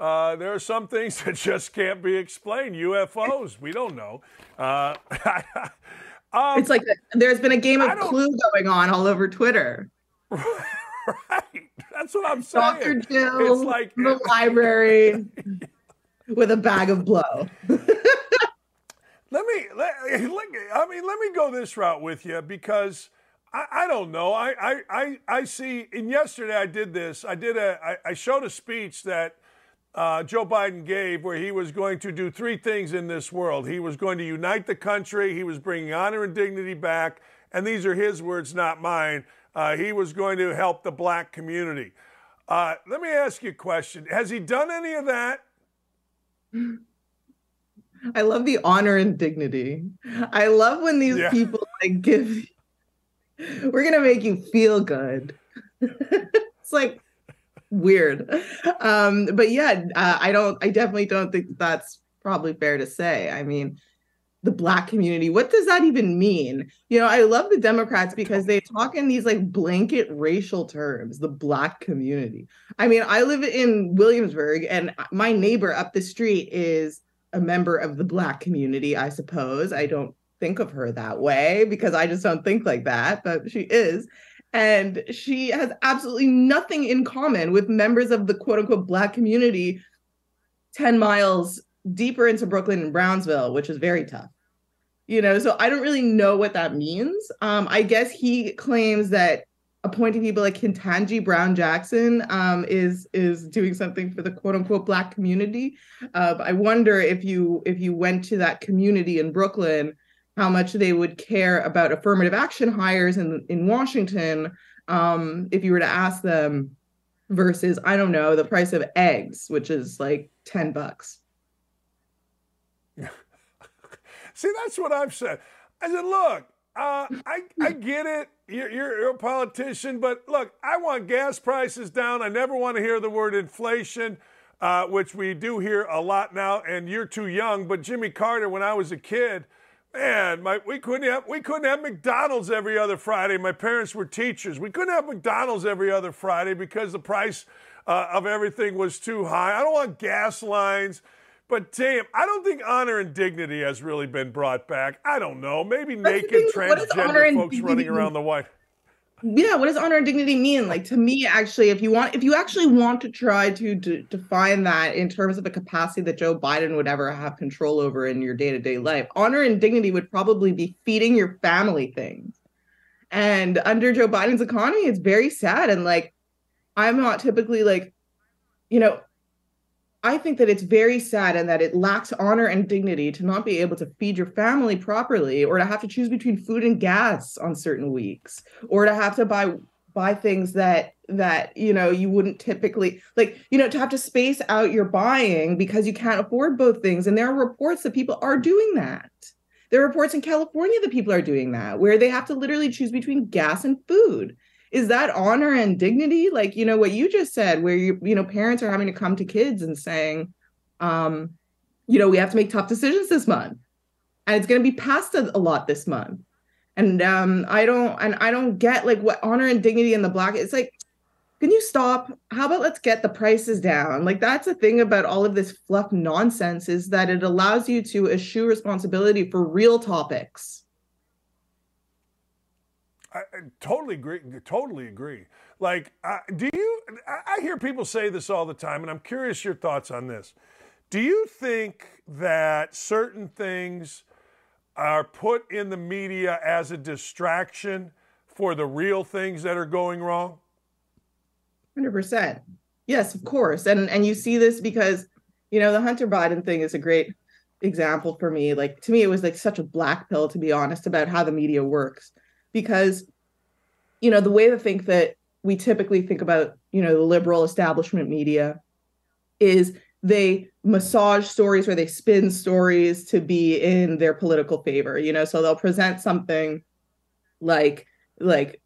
uh, there are some things that just can't be explained. U F Os, we don't know. Uh, um, it's like a, there's been a game of Clue going on all over Twitter. Right. That's what I'm saying. Doctor Jill, it's like the library. With a bag of blow. let me, let, let, I mean, let me go this route with you because I, I don't know. I, I, I, I see, and yesterday I did this. I did a, I, I showed a speech that uh, Joe Biden gave where he was going to do three things in this world. He was going to unite the country. He was bringing honor and dignity back. And these are his words, not mine. Uh, he was going to help the black community. Uh, let me ask you a question. Has he done any of that? I love the honor and dignity. I love when these yeah. people like give, we're going to make you feel good. It's like weird. Um, but yeah, uh, I don't, I definitely don't think that's probably fair to say. I mean, the black community, what does that even mean? You know, I love the Democrats because they talk in these like blanket racial terms, the black community. I mean, I live in Williamsburg and my neighbor up the street is a member of the black community, I suppose. I don't think of her that way because I just don't think like that, but she is. And she has absolutely nothing in common with members of the quote unquote black community ten miles deeper into Brooklyn and Brownsville, which is very tough. You know, so I don't really know what that means. Um, I guess he claims that appointing people like Ketanji Brown Jackson um, is is doing something for the quote unquote black community. Uh, I wonder if you if you went to that community in Brooklyn, how much they would care about affirmative action hires in, in Washington um, if you were to ask them versus, I don't know, the price of eggs, which is like ten bucks. See, that's what I've said. I said, look, uh, I, I get it. You're, you're, you're a politician, but look, I want gas prices down. I never want to hear the word inflation, uh, which we do hear a lot now, and you're too young. But Jimmy Carter, when I was a kid, Man, my, we couldn't have we couldn't have McDonald's every other Friday. My parents were teachers. We couldn't have McDonald's every other Friday because the price uh, of everything was too high. I don't want gas lines. But, damn, I don't think honor and dignity has really been brought back. I don't know. Maybe That's naked transgender folks dignity? running around the White House. Yeah, what does honor and dignity mean? Like, to me, actually, if you want, if you actually want to try to d- define that in terms of a capacity that Joe Biden would ever have control over in your day-to-day life, honor and dignity would probably be feeding your family things. And under Joe Biden's economy, it's very sad. And, like, I'm not typically, like, you know, I think that it's very sad and that it lacks honor and dignity to not be able to feed your family properly, or to have to choose between food and gas on certain weeks, or to have to buy buy things that that, you know, you wouldn't typically, like, you know, to have to space out your buying because you can't afford both things. And there are reports that people are doing that. There are reports in California that people are doing that, where they have to literally choose between gas and food. Is that honor and dignity? Like, you know, what you just said, where, you, you know, parents are having to come to kids and saying, um, you know, we have to make tough decisions this month, and it's going to be passed a lot this month. And um, I don't, and I don't get, like, what honor and dignity in the Black, it's like, can you stop? How about let's get the prices down? Like, that's the thing about all of this fluff nonsense, is that it allows you to eschew responsibility for real topics. I totally agree. Totally agree. Like, uh, do you, I hear people say this all the time, and I'm curious your thoughts on this. Do you think that certain things are put in the media as a distraction for the real things that are going wrong? one hundred percent. Yes, of course. And and you see this because, you know, the Hunter Biden thing is a great example for me. Like, to me, it was like such a black pill, to be honest, about how the media works. Because, you know, the way to think that we typically think about, you know, the liberal establishment media is they massage stories, or they spin stories to be in their political favor, you know, so they'll present something like, like,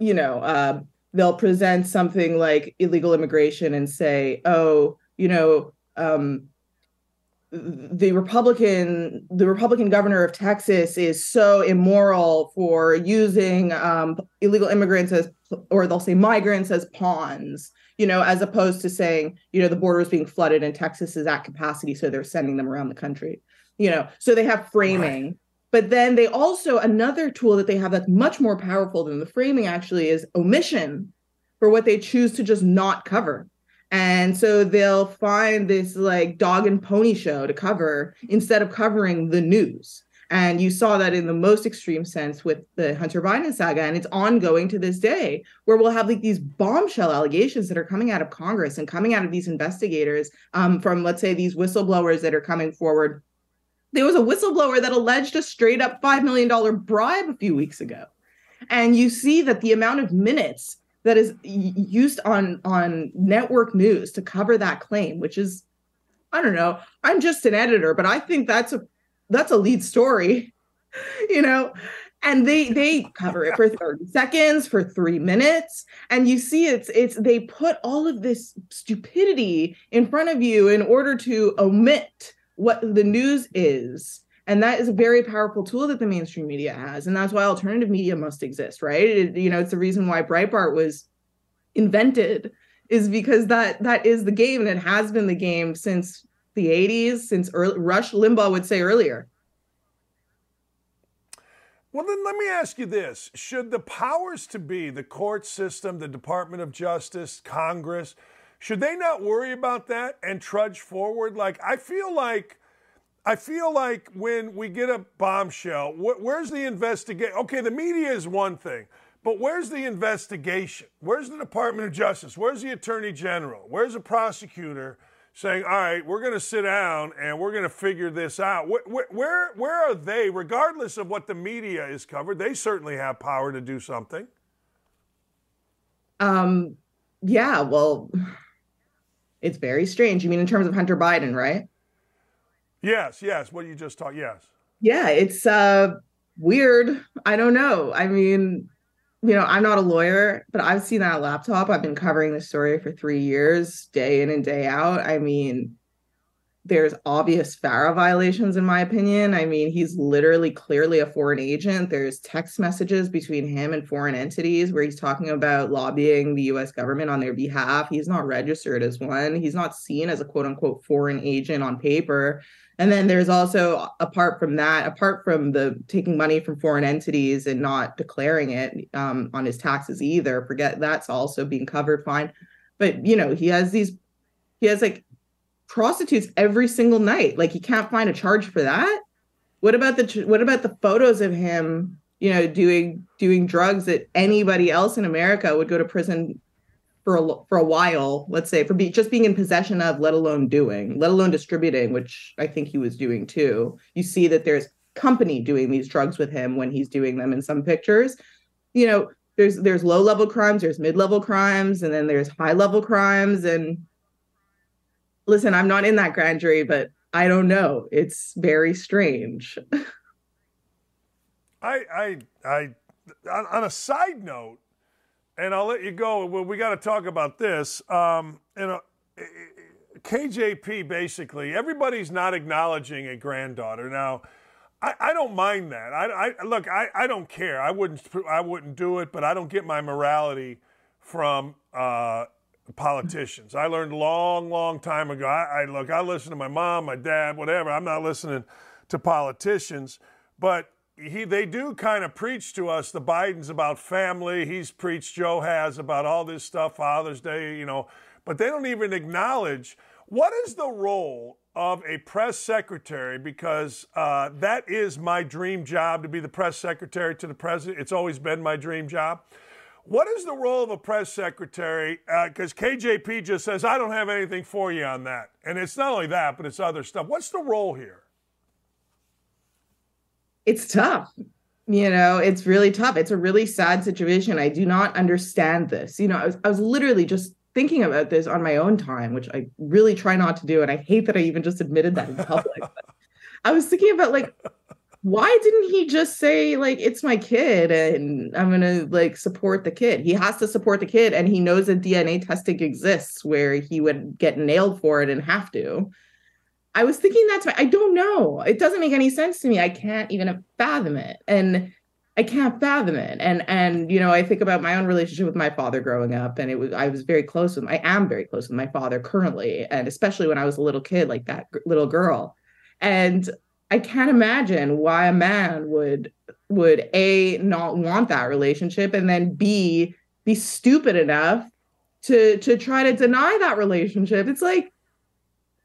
you know, uh, they'll present something like illegal immigration and say, oh, you know, um, the Republican, the Republican governor of Texas is so immoral for using um, illegal immigrants as, or they'll say migrants as pawns, you know, as opposed to saying, you know, the border is being flooded and Texas is at capacity, so they're sending them around the country, you know, so they have framing. Right. But then they also, another tool that they have that's much more powerful than the framing actually is omission, for what they choose to just not cover. And so they'll find this like dog and pony show to cover instead of covering the news. And you saw that in the most extreme sense with the Hunter Biden saga. And it's ongoing to this day, where we'll have like these bombshell allegations that are coming out of Congress and coming out of these investigators um, from, let's say, these whistleblowers that are coming forward. There was a whistleblower that alleged a straight up five million dollars bribe a few weeks ago. And you see that the amount of minutes that is used on, on network news to cover that claim, which is, I don't know, I'm just an editor, but I think that's a that's a lead story, you know? And they they cover it for thirty seconds, for three minutes. And you see it's it's they put all of this stupidity in front of you in order to omit what the news is. And that is a very powerful tool that the mainstream media has. And that's why alternative media must exist, right? It, you know, it's the reason why Breitbart was invented, is because that that is the game. And it has been the game since the eighties, since early, Rush Limbaugh would say earlier. Well, then let me ask you this. Should the powers to be, the court system, the Department of Justice, Congress, should they not worry about that and trudge forward? Like, I feel like I feel like when we get a bombshell, wh- where's the investigation? Okay, the media is one thing, but where's the investigation? Where's the Department of Justice? Where's the Attorney General? Where's the prosecutor saying, all right, we're going to sit down and we're going to figure this out? Wh- wh- where, where are they, regardless of what the media is covered? They certainly have power to do something. Um, yeah, well, it's very strange. You mean in terms of Hunter Biden, right? Yes, yes. What you just talked, yes. Yeah, it's uh, weird. I don't know. I mean, you know, I'm not a lawyer, but I've seen that laptop. I've been covering this story for three years, day in and day out. I mean, there's obvious FARA violations, in my opinion. I mean, he's literally clearly a foreign agent. There's text messages between him and foreign entities where he's talking about lobbying the U S government on their behalf. He's not registered as one. He's not seen as a quote unquote foreign agent on paper. And then there's also, apart from that, apart from the taking money from foreign entities and not declaring it um, on his taxes either, forget that's also being covered fine. But, you know, he has these, he has like, prostitutes every single night. Like, he can't find a charge for that. What about the what about the photos of him, you know, doing doing drugs that anybody else in America would go to prison for a, for a while, let's say, for be, just being in possession of, let alone doing, let alone distributing, which I think he was doing too. You see that there's company doing these drugs with him when he's doing them in some pictures. You know, there's there's low-level crimes, there's mid-level crimes, and then there's high-level crimes. And listen, I'm not in that grand jury, but I don't know. It's very strange. I, I, I, on a side note, and I'll let you go. Well, we got to talk about this. Um, you know, K J P basically, everybody's not acknowledging a granddaughter now. I, I don't mind that. I, I look, I, I don't care. I wouldn't, I wouldn't do it, but I don't get my morality from. Uh, politicians. I learned long, long time ago. I, I look, I listen to my mom, my dad, whatever. I'm not listening to politicians, but he, they do kind of preach to us, the Bidens, about family. He's preached, Joe has, about all this stuff, Father's Day, you know, but they don't even acknowledge what is the role of a press secretary, because uh, that is my dream job, to be the press secretary to the president. It's always been my dream job. What is the role of a press secretary? Because uh, K J P just says, I don't have anything for you on that. And it's not only that, but it's other stuff. What's the role here? It's tough. You know, it's really tough. It's a really sad situation. I do not understand this. You know, I was, I was literally just thinking about this on my own time, which I really try not to do. And I hate that I even just admitted that in public. I was thinking about, like, why didn't he just say, like, it's my kid and I'm going to, like, support the kid? He has to support the kid, and he knows that D N A testing exists where he would get nailed for it and have to. I was thinking that's my, I don't know. It doesn't make any sense to me. I can't even fathom it. And I can't fathom it. And, and you know, I think about my own relationship with my father growing up, and it was, I was very close with, I am very close with my father currently. And especially when I was a little kid, like that little girl. And I can't imagine why a man would would A, not want that relationship, and then B, be stupid enough to to try to deny that relationship. It's like,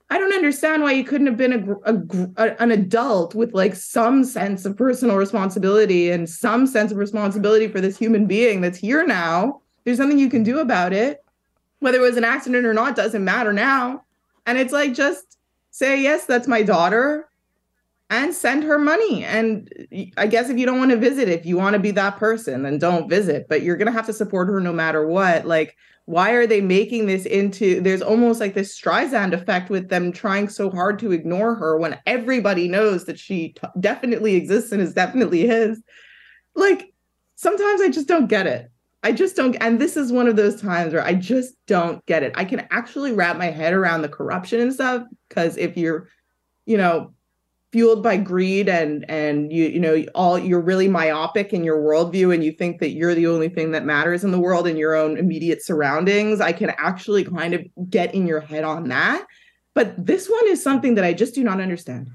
I don't understand why you couldn't have been a, a, a an adult with, like, some sense of personal responsibility and some sense of responsibility for this human being that's here now. There's nothing you can do about it. Whether it was an accident or not doesn't matter now. And it's like, just say, yes, that's my daughter, and send her money. And I guess if you don't want to visit, if you want to be that person, then don't visit. But you're going to have to support her no matter what. Like, why are they making this into, there's almost like this Streisand effect with them trying so hard to ignore her when everybody knows that she t- definitely exists and is definitely his. Like, sometimes I just don't get it. I just don't. And this is one of those times where I just don't get it. I can actually wrap my head around the corruption and stuff, because if you're, you know, fueled by greed and, and you, you know, all, you're really myopic in your worldview, and you think that you're the only thing that matters in the world and your own immediate surroundings, I can actually kind of get in your head on that. But this one is something that I just do not understand.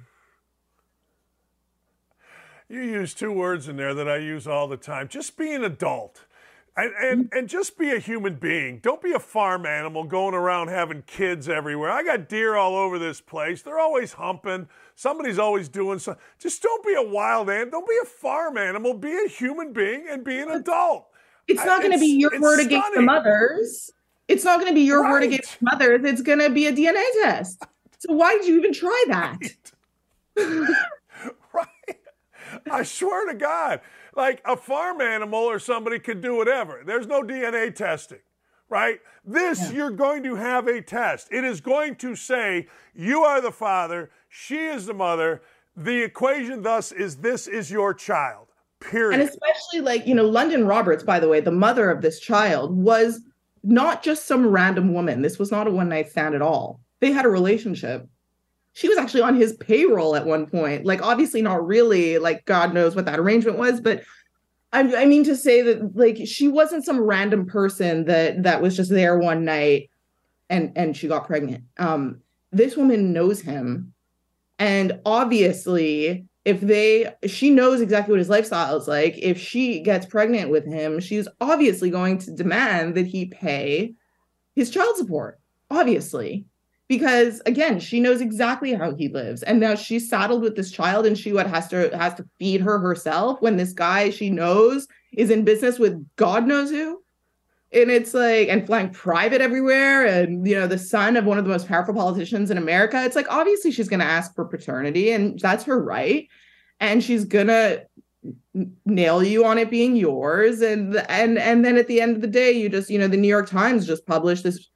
You use two words in there that I use all the time. Just be an adult. And, and and just be a human being. Don't be a farm animal going around having kids everywhere. I got deer all over this place. They're always humping. Somebody's always doing something. Just don't be a wild animal. Don't be a farm animal. Be a human being and be an adult. It's not going to be your word against the mothers. It's not going to be your word against the mothers. It's going to be a D N A test. So why did you even try that? Right. Right. I swear to God. Like, a farm animal or somebody could do whatever. There's no D N A testing, right? This, yeah. You're going to have a test. It is going to say, you are the father, she is the mother. The equation thus is, this is your child, period. And especially, like, you know, London Roberts, by the way, the mother of this child, was not just some random woman. This was not a one-night stand at all. They had a relationship. she was actually on his payroll at one point. Like, obviously not really, like, God knows what that arrangement was, but I, I mean to say that, like, she wasn't some random person that that was just there one night and and she got pregnant. Um, this woman knows him. And obviously, if they, she knows exactly what his lifestyle is like. If she gets pregnant with him, she's obviously going to demand that he pay his child support, obviously, because, again, she knows exactly how he lives. And now she's saddled with this child, and she what has to has to feed her herself when this guy she knows is in business with God knows who. And it's like, and flying private everywhere, and, you know, the son of one of the most powerful politicians in America. It's like, obviously she's going to ask for paternity, and that's her right. And she's going to nail you on it being yours. And, and, and then at the end of the day, you just, you know, the New York Times just published this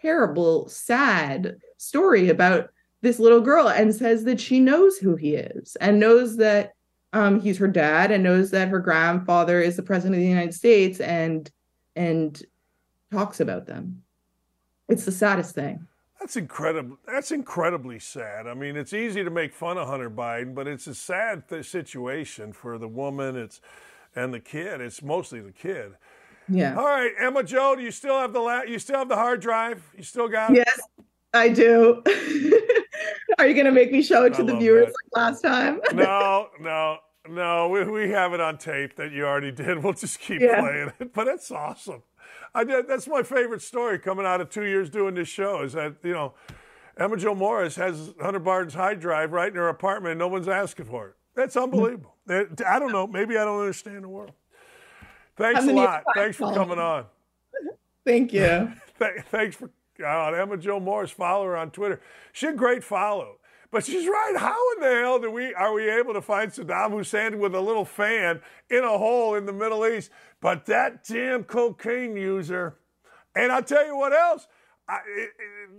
terrible, sad story about this little girl and says that she knows who he is and knows that um, he's her dad and knows that her grandfather is the president of the United States. And, and talks about them. It's the saddest thing. That's incredible. That's incredibly sad. I mean, it's easy to make fun of Hunter Biden, but it's a sad th- situation for the woman. It's and the kid. It's mostly the kid. Yeah. All right, Emma-Jo, do you still have the la- you still have the hard drive? You still got it? Yes, I do. Are you going to make me show it to I the viewers that. like last time? No, no. No, we, we have it on tape that you already did. We'll just keep yeah. playing it. But that's awesome. I did, that's my favorite story coming out of two years doing this show is that, you know, Emma-Jo Morris has Hunter Biden's hard drive right in her apartment and no one's asking for it. That's unbelievable. It, I don't know. Maybe I don't understand the world. Thanks a lot. Thanks for coming on. Thank you. Th- thanks for uh, Emma-Jo Morris. Follow her on Twitter. She's a great follow. But she's right. How in the hell do we are we able to find Saddam Hussein with a little fan in a hole in the Middle East? But that damn cocaine user, and I'll tell you what else, I, it,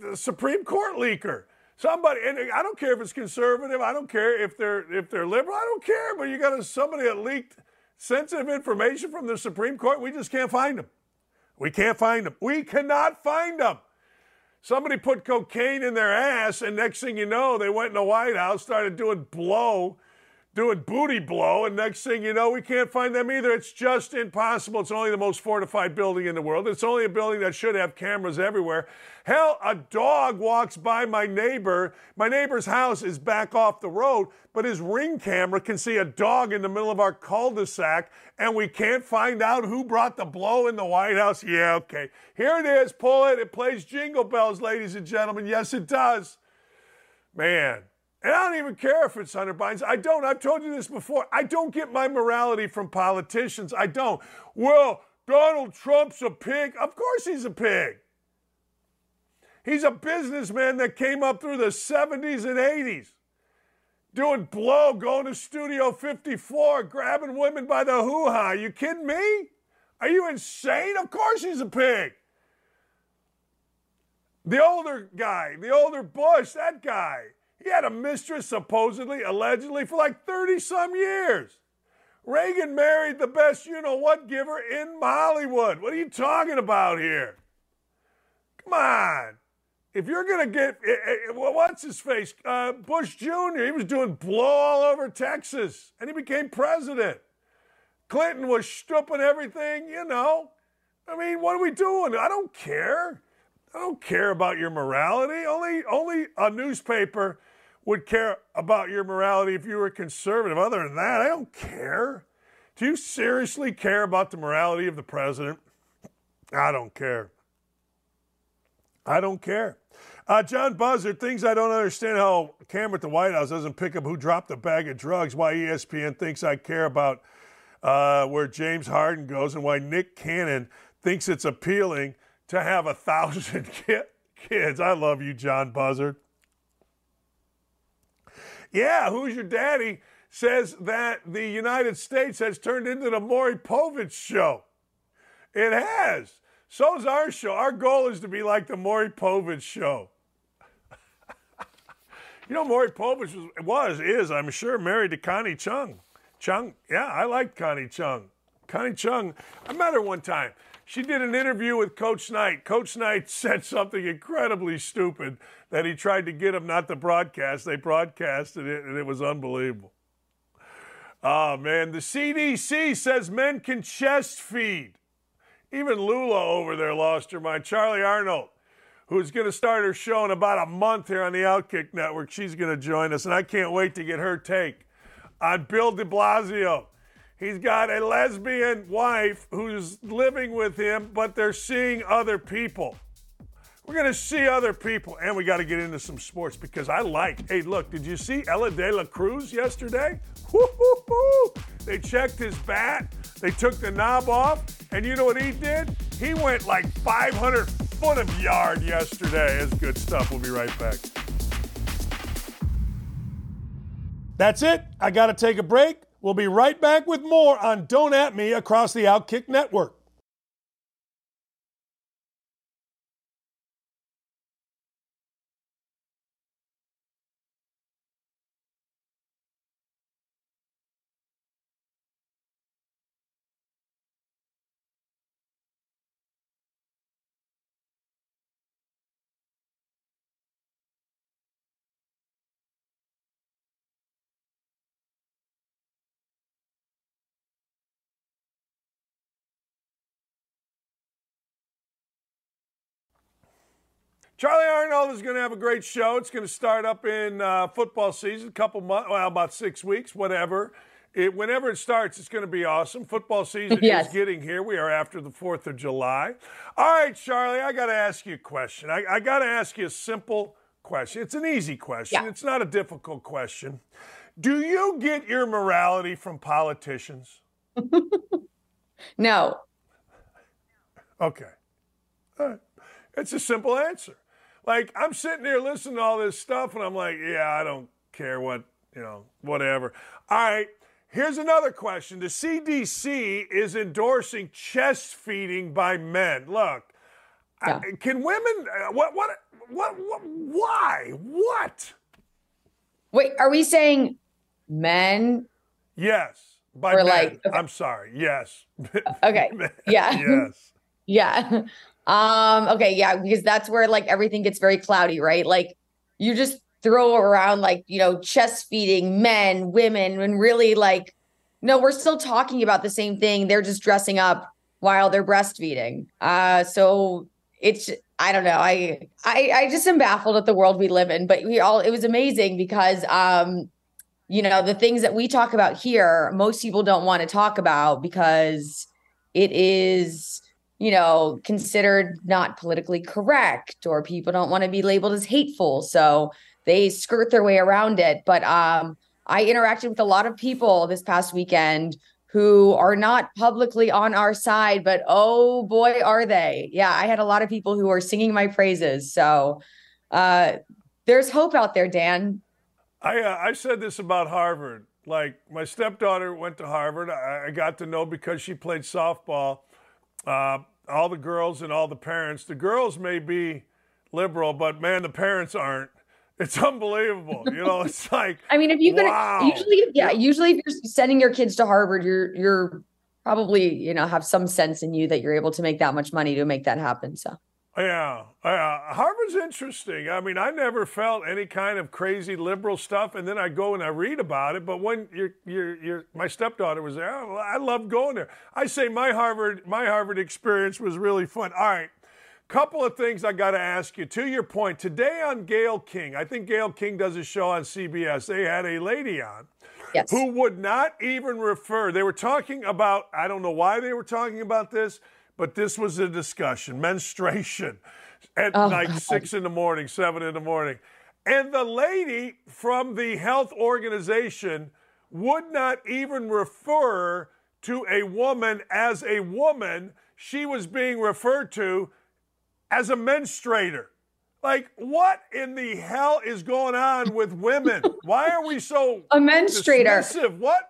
it, the Supreme Court leaker, somebody. And I don't care if it's conservative. I don't care if they're if they're liberal. I don't care. But you got a, somebody that leaked sensitive information from the Supreme Court. We just can't find them. We can't find them. We cannot find them. Somebody put cocaine in their ass, and next thing you know, they went in the White House, started doing blow, doing booty blow, and next thing you know, we can't find them either. It's just impossible. It's only the most fortified building in the world. It's only a building that should have cameras everywhere. Hell, a dog walks by my neighbor. My neighbor's house is back off the road, but his Ring camera can see a dog in the middle of our cul-de-sac, and we can't find out who brought the blow in the White House. Yeah, okay. Here it is. Pull it. It plays Jingle Bells, ladies and gentlemen. Yes, it does. Man. And I don't even care if it's Hunter Biden's. I don't. I've told you this before. I don't get my morality from politicians. I don't. Well, Donald Trump's a pig. Of course he's a pig. He's a businessman that came up through the seventies and eighties, doing blow, going to Studio fifty-four, grabbing women by the hoo-ha. Are you kidding me? Are you insane? Of course he's a pig. The older guy, the older Bush, that guy. He had a mistress, supposedly, allegedly, for like thirty-some years. Reagan married the best you-know-what giver in Hollywood. What are you talking about here? Come on. If you're going to get, what's his face? Uh, Bush Junior, he was doing blow all over Texas, and he became president. Clinton was stooping everything, you know. I mean, what are we doing? I don't care. I don't care about your morality. Only, only a newspaper would care about your morality if you were conservative. Other than that, I don't care. Do you seriously care about the morality of the president? I don't care. I don't care. Uh, John Buzzard, things I don't understand how a camera at the White House doesn't pick up who dropped the bag of drugs, why E S P N thinks I care about uh, where James Harden goes, and why Nick Cannon thinks it's appealing to have a thousand kids. I love you, John Buzzard. Yeah, Who's Your Daddy says that the United States has turned into the Maury Povich show. It has. So's our show. Our goal is to be like the Maury Povich show. You know, Maury Povich was, was, is, I'm sure, married to Connie Chung. Chung, yeah, I like Connie Chung. Connie Chung, I met her one time. She did an interview with Coach Knight. Coach Knight said something incredibly stupid that he tried to get him not to broadcast. They broadcasted it, and it was unbelievable. Oh, man. The C D C says men can chest feed. Even Lula over there lost her mind. Charlie Arnolt, who's going to start her show in about a month here on the Outkick Network. She's going to join us, and I can't wait to get her take on Bill de Blasio. He's got a lesbian wife who's living with him, but they're seeing other people. We're going to see other people, and we got to get into some sports because I like, hey, look, did you see Elly De La Cruz yesterday? Woo, woo, woo. They checked his bat. They took the knob off, and you know what he did? He went like five hundred foot of yard yesterday. It's good stuff. We'll be right back. That's it. I got to take a break. We'll be right back with more on Don't At Me across the Outkick Network. Charlie Arnold is going to have a great show. It's going to start up in uh, football season, a couple months, well, about six weeks, whatever. It, whenever it starts, it's going to be awesome. Football season yes. is getting here. We are after the fourth of July. All right, Charlie, I got to ask you a question. I, I got to ask you a simple question. It's an easy question. Yeah. It's not a difficult question. Do you get your morality from politicians? No. Okay. All right. It's a simple answer. Like, I'm sitting here listening to all this stuff, and I'm like, yeah, I don't care what, you know, whatever. All right, here's another question. The C D C is endorsing chest feeding by men. Look, yeah. I, can women, what, what, what, what, why, what? Wait, are we saying men? Yes, by men. Like, okay. I'm sorry, yes. Okay, yeah. Yes. Yeah. Um, okay. Yeah. Because that's where like everything gets very cloudy, right? Like you just throw around like, you know, chest feeding men, women, and really like, no, we're still talking about the same thing. They're just dressing up while they're breastfeeding. Uh, so it's, I don't know. I, I, I just am baffled at the world we live in, but we all, it was amazing because, um, you know, the things that we talk about here, most people don't want to talk about because it is, you know, considered not politically correct, or people don't want to be labeled as hateful. So they skirt their way around it. But um, I interacted with a lot of people this past weekend who are not publicly on our side, but oh boy, are they. Yeah, I had a lot of people who are singing my praises. So uh, there's hope out there, Dan. I uh, I said this about Harvard. Like, my stepdaughter went to Harvard. I, I got to know because she played softball. Uh, all the girls and all the parents. The girls may be liberal, but man, the parents aren't. It's unbelievable. You know, it's like I mean, if you could wow. usually, yeah, usually if you're sending your kids to Harvard, you're you're probably you know have some sense in you that you're able to make that much money to make that happen. So yeah, uh, Harvard's interesting. I mean, I never felt any kind of crazy liberal stuff, and then I go and I read about it. But when you're you're, you're my stepdaughter was there, oh, I loved going there. I say my Harvard my Harvard experience was really fun. All right, couple of things I got to ask you. To your point today on Gayle King, I think Gayle King does a show on C B S. They had a lady on. Yes. Who would not even refer. They were talking about. I don't know why they were talking about this. But this was a discussion, menstruation, at oh, like God. six in the morning, seven in the morning. And the lady from the health organization would not even refer to a woman as a woman. She was being referred to as a menstruator. Like, what in the hell is going on with women? Why are we so a menstruator? Dismissive? What?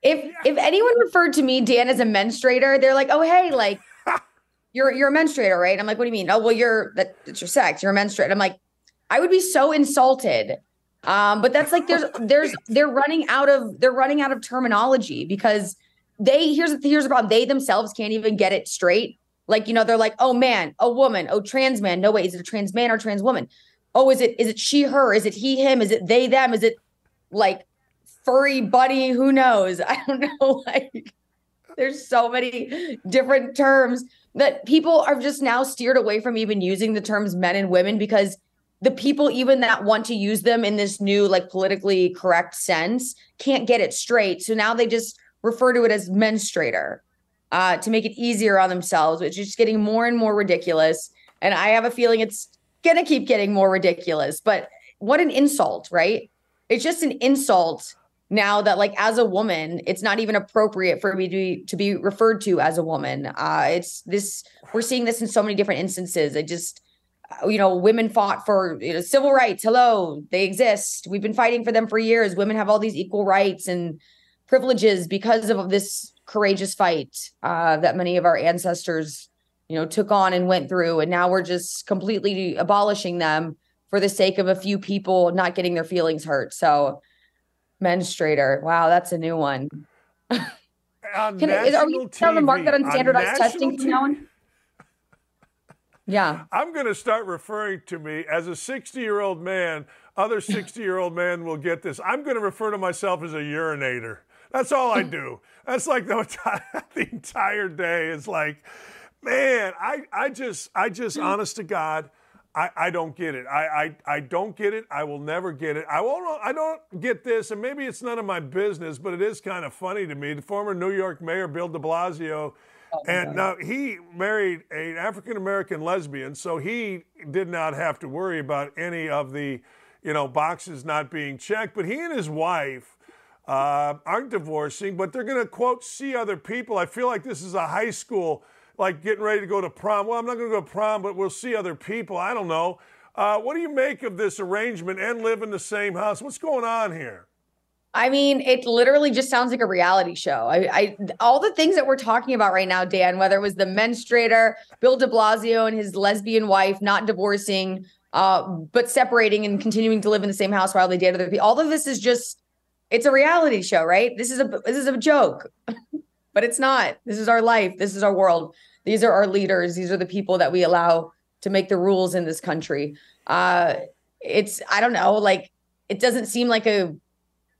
If yeah. if anyone referred to me, Dan, as a menstruator, they're like, oh, hey, like, You're you're a menstruator, right? I'm like, what do you mean? Oh, well, you're that, that's your sex. You're a menstruator. I'm like, I would be so insulted. Um, but that's like there's there's they're running out of they're running out of terminology because they here's here's the problem. They themselves can't even get it straight. Like, you know, they're like, oh, man, a woman, oh, trans man. No, wait, is it a trans man or trans woman? Oh, is it is it she, her? Is it he, him? Is it they, them? Is it like furry buddy? Who knows? I don't know. Like, there's so many different terms that people are just now steered away from even using the terms men and women, because the people even that want to use them in this new, like, politically correct sense can't get it straight. So now they just refer to it as menstruator. Uh, to make it easier on themselves, which is just getting more and more ridiculous. And I have a feeling it's going to keep getting more ridiculous. But what an insult, right? It's just an insult now that, like, as a woman, it's not even appropriate for me to be, to be referred to as a woman. Uh, it's this, we're seeing this in so many different instances. It just, you know, women fought for, you know, civil rights. Hello, they exist. We've been fighting for them for years. Women have all these equal rights and privileges because of this courageous fight uh, that many of our ancestors, you know, took on and went through. And now we're just completely abolishing them for the sake of a few people not getting their feelings hurt. So menstruator. Wow. That's a new one. Can it, is, are we going to mark that on standardized on testing from now on? Yeah. I'm going to start referring to me as a sixty-year-old man. Other sixty-year-old man will get this. I'm going to refer to myself as a urinator. That's all I do. That's like the entire, the entire day is like, man, I, I just, I just, honest to God, I, I don't get it. I, I, I don't get it. I will never get it. I won't, I don't get this. And maybe it's none of my business, but it is kind of funny to me. The former New York mayor, Bill de Blasio, oh, and now he married an African-American lesbian. So he did not have to worry about any of the, you know, boxes not being checked, but he and his wife Uh, aren't divorcing, but they're going to, quote, see other people. I feel like this is a high school, like getting ready to go to prom. Well, I'm not going to go to prom, but we'll see other people. I don't know. Uh, what do you make of this arrangement and live in the same house? What's going on here? I mean, it literally just sounds like a reality show. I, I all the things that we're talking about right now, Dan, whether it was the menstruator, Bill de Blasio and his lesbian wife not divorcing, uh, but separating and continuing to live in the same house while they date other people. All of this is just... it's a reality show, right? This is a this is a joke, but it's not. This is our life. This is our world. These are our leaders. These are the people that we allow to make the rules in this country. Uh, it's, I don't know, like, it doesn't seem like a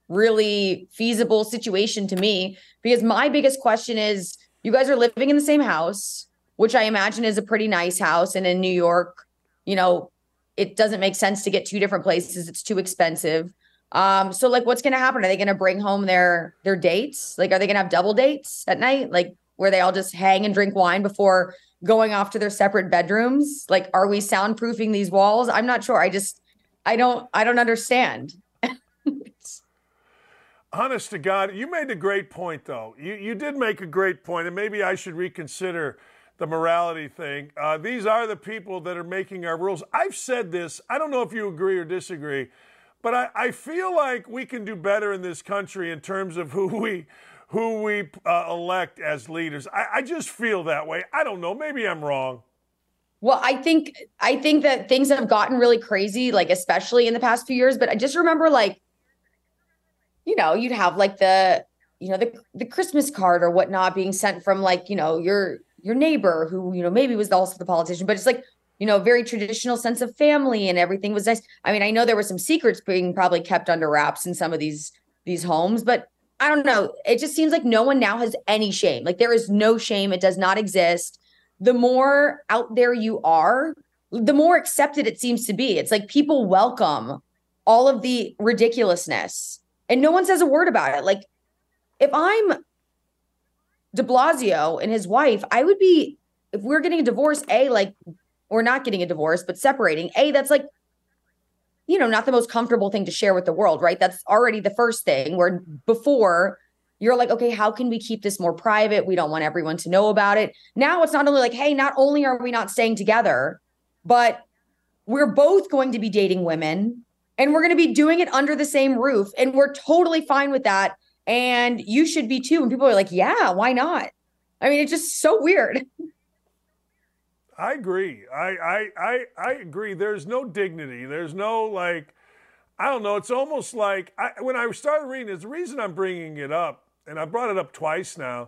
really feasible situation to me, because my biggest question is, you guys are living in the same house, which I imagine is a pretty nice house. And in New York, you know, it doesn't make sense to get two different places. It's too expensive. Um, so like, what's going to happen? Are they going to bring home their, their dates? Like, are they going to have double dates at night? Like, where they all just hang and drink wine before going off to their separate bedrooms? Like, are we soundproofing these walls? I'm not sure. I just, I don't, I don't understand. Honest to God, you made a great point though. You, you did make a great point, and maybe I should reconsider the morality thing. Uh, these are the people that are making our rules. I've said this. I don't know if you agree or disagree. But I, I feel like we can do better in this country in terms of who we who we uh, elect as leaders. I, I just feel that way. I don't know. Maybe I'm wrong. Well, I think I think that things have gotten really crazy, like, especially in the past few years. But I just remember, like, you know, you'd have like the, you know, the, the Christmas card or whatnot being sent from, like, you know, your your neighbor who, you know, maybe was also the politician. But it's like, you know, very traditional sense of family, and everything was nice. I mean, I know there were some secrets being probably kept under wraps in some of these these homes, but I don't know. It just seems like no one now has any shame. Like, there is no shame. It does not exist. The more out there you are, the more accepted it seems to be. It's like people welcome all of the ridiculousness, and no one says a word about it. Like, if I'm de Blasio and his wife, I would be, if we're getting a divorce, A, like, or not getting a divorce, but separating, A, that's like, you know, not the most comfortable thing to share with the world, right? That's already the first thing, where before you're like, okay, how can we keep this more private? We don't want everyone to know about it. Now it's not only like, hey, not only are we not staying together, but we're both going to be dating women, and we're going to be doing it under the same roof, and we're totally fine with that. And you should be too. And people are like, yeah, why not? I mean, it's just so weird. I agree. I, I I I agree. There's no dignity. There's no, like, I don't know. It's almost like I, when I started reading this, the reason I'm bringing it up, and I brought it up twice now,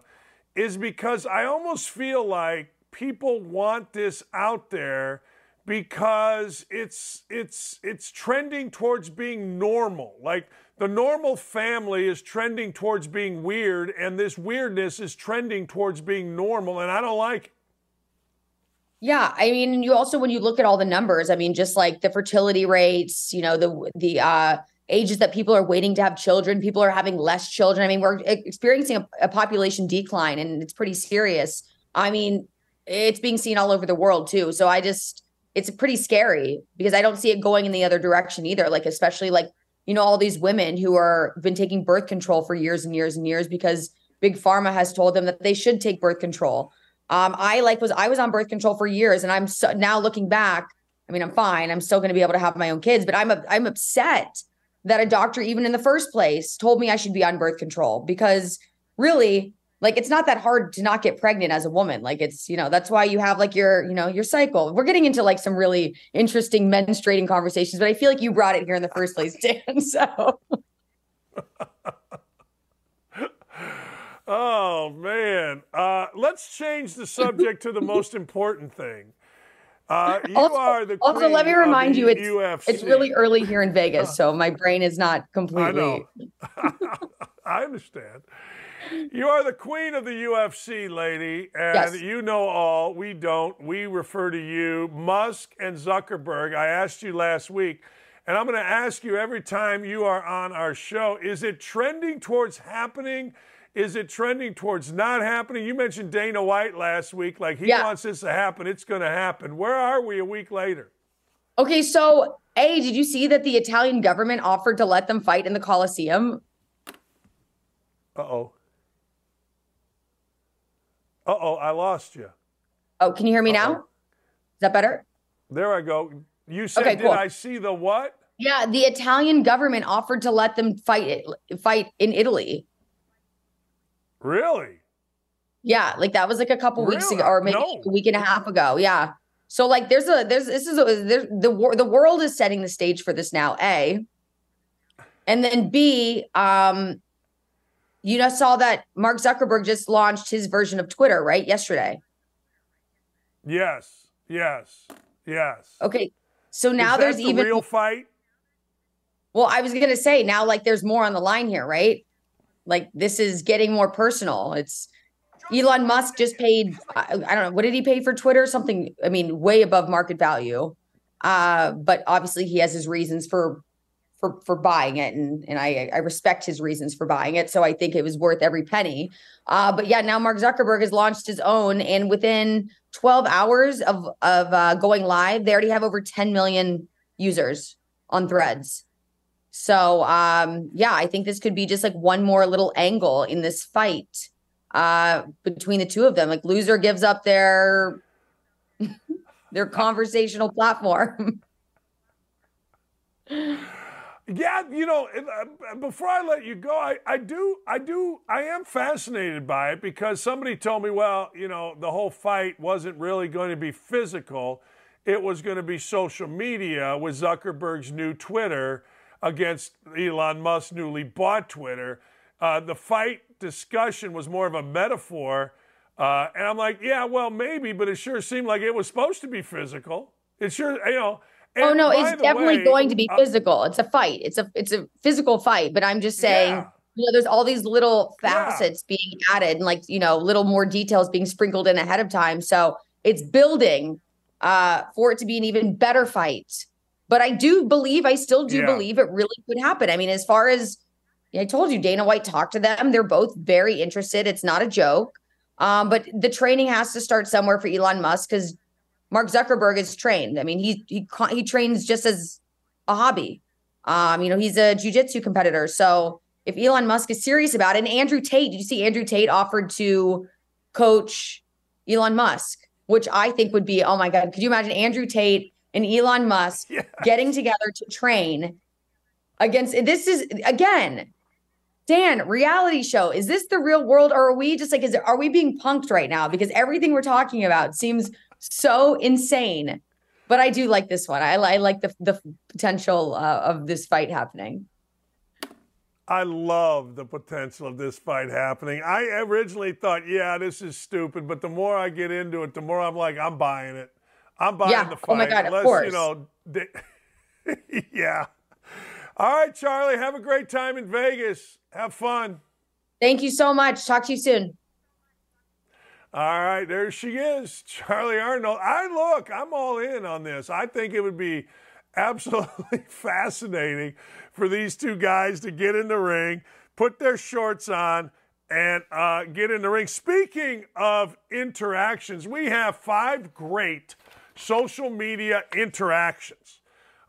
is because I almost feel like people want this out there because it's it's it's trending towards being normal. Like the normal family is trending towards being weird, and this weirdness is trending towards being normal, and I don't like it. Yeah, I mean, you also, when you look at all the numbers, I mean, just like the fertility rates, you know, the the uh, ages that people are waiting to have children, people are having less children. I mean, we're experiencing a, a population decline, and it's pretty serious. I mean, it's being seen all over the world too. So I just, it's pretty scary because I don't see it going in the other direction either. Like, especially like, you know, all these women who are been taking birth control for years and years and years because Big Pharma has told them that they should take birth control. Um, I like was I was on birth control for years, and I'm so, now looking back, I mean, I'm fine. I'm still going to be able to have my own kids, but I'm a, I'm upset that a doctor, even in the first place, told me I should be on birth control, because really, like, it's not that hard to not get pregnant as a woman. Like, it's, you know, that's why you have like your, you know, your cycle. We're getting into like some really interesting menstruating conversations, but I feel like you brought it here in the first place, Dan. So. Oh, man. Uh, let's change the subject to the most important thing. Uh, you also, are the also, let me remind you, it's, it's really early here in Vegas, so my brain is not completely. I know. I understand. You are the queen of the U F C, lady, and yes. You know all. We don't. We refer to you, Musk and Zuckerberg. I asked you last week, and I'm going to ask you every time you are on our show, is it trending towards happening? Is it trending towards not happening? You mentioned Dana White last week. Like, he yeah. wants this to happen. It's going to happen. Where are we a week later? Okay, so, A, did you see that the Italian government offered to let them fight in the Colosseum? Uh-oh. Uh-oh, I lost you. Oh, can you hear me Uh-oh. now? Is that better? There I go. You said, okay, did cool. I see the what? Yeah, the Italian government offered to let them fight it, fight in Italy. Really? Yeah, like that was like a couple really? weeks ago, or maybe no. a week and a half ago. Yeah. So like, there's a there's this is a, there's, the the world is setting the stage for this now. A, and then B, um, you know, saw that Mark Zuckerberg just launched his version of Twitter, right? Yesterday. Yes. Yes. Yes. Okay. So now is that there's the even real fight. Well, I was gonna say now, like, there's more on the line here, right? Like, this is getting more personal. It's Elon Musk just paid, I don't know, what did he pay for Twitter? Something, I mean, way above market value. Uh, but obviously he has his reasons for for for buying it. And and I, I respect his reasons for buying it. So I think it was worth every penny. Uh, but yeah, now Mark Zuckerberg has launched his own. And within twelve hours of, of uh, going live, they already have over ten million users on Threads. So, um, yeah, I think this could be just like one more little angle in this fight uh, between the two of them. Like, loser gives up their their conversational platform. Yeah, you know, before I let you go, I, I do, I do, I am fascinated by it, because somebody told me, well, you know, the whole fight wasn't really going to be physical. It was going to be social media with Zuckerberg's new Twitter against Elon Musk's newly bought Twitter. Uh, the fight discussion was more of a metaphor. Uh, and I'm like, yeah, well, maybe, but it sure seemed like it was supposed to be physical. It sure, you know. Oh, no, it's definitely way, going to be physical. Uh, it's a fight. It's a it's a physical fight. But I'm just saying, yeah. you know, there's all these little facets yeah. being added and, like, you know, little more details being sprinkled in ahead of time. So it's building uh, for it to be an even better fight. But I do believe, I still do yeah. believe it really could happen. I mean, as far as I told you, Dana White talked to them. They're both very interested. It's not a joke. Um, but the training has to start somewhere for Elon Musk, because Mark Zuckerberg is trained. I mean, he he he trains just as a hobby. Um, you know, he's a jiu-jitsu competitor. So if Elon Musk is serious about it, and Andrew Tate, did you see Andrew Tate offered to coach Elon Musk, which I think would be, oh my God, could you imagine Andrew Tate and Elon Musk yes. getting together to train against, this is, again, Dan, reality show. Is this the real world, or are we just like, is are we being punked right now? Because everything we're talking about seems so insane. But I do like this one. I, I like the, the potential uh, of this fight happening. I love the potential of this fight happening. I originally thought, yeah, this is stupid, but the more I get into it, the more I'm like, I'm buying it. I'm buying yeah. the fight. Oh my God, unless, of course. You know, they... yeah. All right, Charlie, have a great time in Vegas. Have fun. Thank you so much. Talk to you soon. All right, there she is, Charlie Arnolt. I look, I'm all in on this. I think it would be absolutely fascinating for these two guys to get in the ring, put their shorts on, and uh, get in the ring. Speaking of interactions, we have five great social media interactions.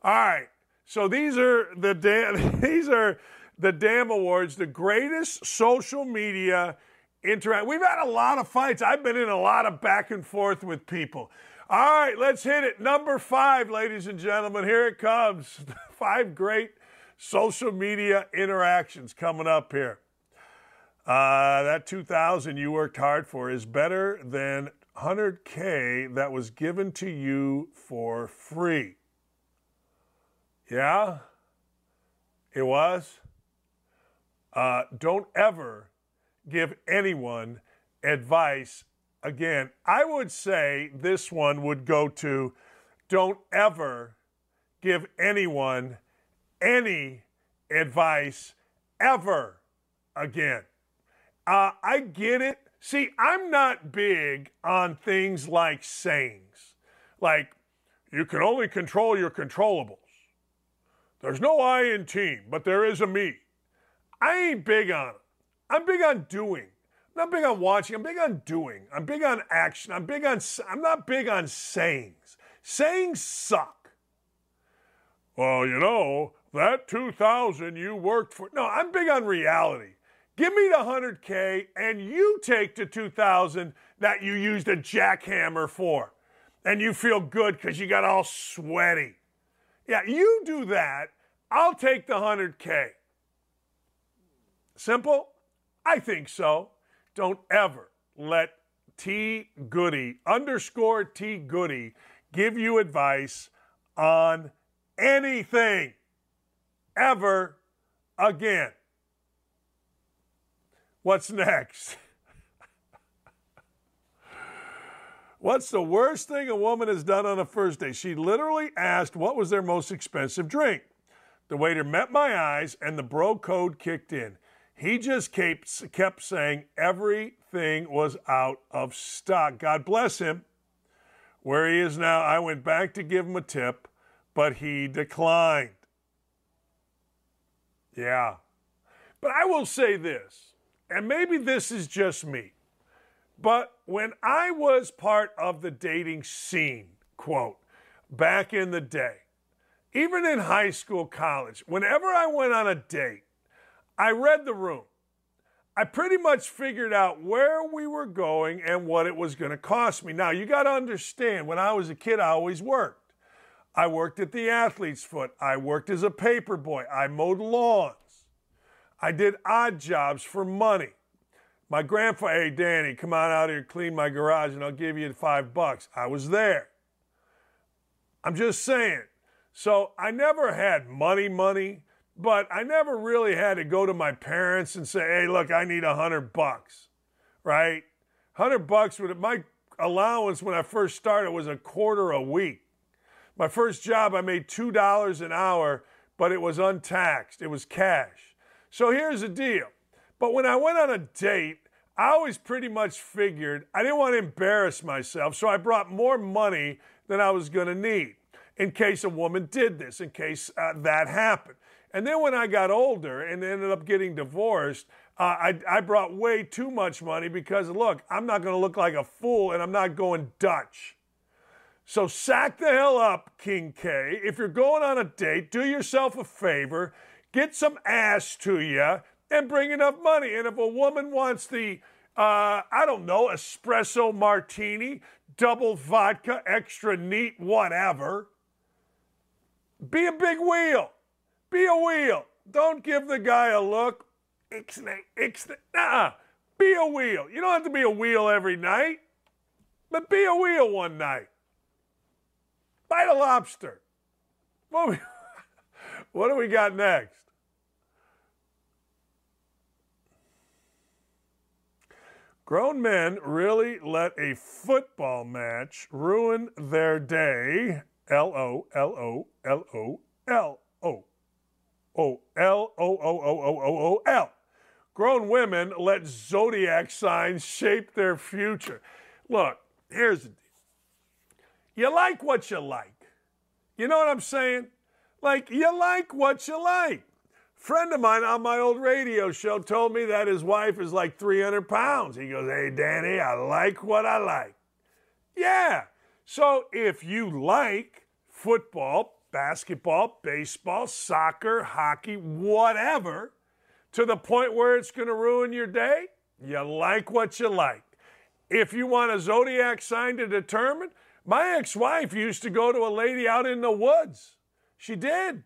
All right, so these are the damn, these are the damn awards, the greatest social media interact. We've had a lot of fights. I've been in a lot of back and forth with people. All right, let's hit it. Number five, ladies and gentlemen, here it comes. Five great social media interactions coming up here. Uh, that two thousand you worked hard for is better than one hundred K that was given to you for free. Yeah, it was. Uh, don't ever give anyone advice again. I would say this one would go to don't ever give anyone any advice ever again. Uh, I get it. See, I'm not big on things like sayings, like you can only control your controllables. There's no I in team, but there is a me. I ain't big on it. I'm big on doing. I'm not big on watching. I'm big on doing. I'm big on action. I'm big on. I'm not big on sayings. Sayings suck. Well, you know, that two thousand you worked for. No, I'm big on reality. Give me the one hundred K and you take the two thousand that you used a jackhammer for. And you feel good because you got all sweaty. Yeah, you do that. I'll take the one hundred K. Simple? I think so. Don't ever let T. Goody, underscore T. Goody, give you advice on anything ever again. What's next? What's the worst thing a woman has done on a first date? She literally asked what was their most expensive drink. The waiter met my eyes and the bro code kicked in. He just kept, kept saying everything was out of stock. God bless him. Where he is now, I went back to give him a tip, but he declined. Yeah. But I will say this, and maybe this is just me, but when I was part of the dating scene, quote, back in the day, even in high school, college, whenever I went on a date, I read the room. I pretty much figured out where we were going and what it was going to cost me. Now, you got to understand, when I was a kid, I always worked. I worked at the Athlete's Foot. I worked as a paper boy. I mowed lawns. I did odd jobs for money. My grandpa, hey, Danny, come on out here, clean my garage, and I'll give you five bucks. I was there. I'm just saying. So I never had money, money. But I never really had to go to my parents and say, hey, look, I need a hundred bucks, right? Hundred bucks, would my allowance when I first started was a quarter a week. My first job, I made two dollars an hour, but it was untaxed. It was cash. So here's the deal. But when I went on a date, I always pretty much figured I didn't want to embarrass myself, so I brought more money than I was going to need in case a woman did this, in case uh, that happened. And then when I got older and ended up getting divorced, uh, I, I brought way too much money because, look, I'm not going to look like a fool and I'm not going Dutch. So sack the hell up, King K. If you're going on a date, do yourself a favor, get some ass to you, and bring enough money. And if a woman wants the, uh, I don't know, espresso martini, double vodka, extra neat, whatever, be a big wheel. Be a wheel. Don't give the guy a look. Ixnay, ixnay. Nah, be a wheel. You don't have to be a wheel every night, but be a wheel one night. Bite a lobster. What do we, what do we got next? Grown men really let a football match ruin their day. L O L O L O L O L O L O O O O L. Grown women let zodiac signs shape their future. Look, here's the deal. You like what you like. You know what I'm saying? Like, you like what you like. Friend of mine on my old radio show told me that his wife is like three hundred pounds. He goes, hey, Danny, I like what I like. Yeah. So if you like football, basketball, baseball, soccer, hockey, whatever, to the point where it's going to ruin your day, you like what you like. If you want a zodiac sign to determine, my ex-wife used to go to a lady out in the woods. She did.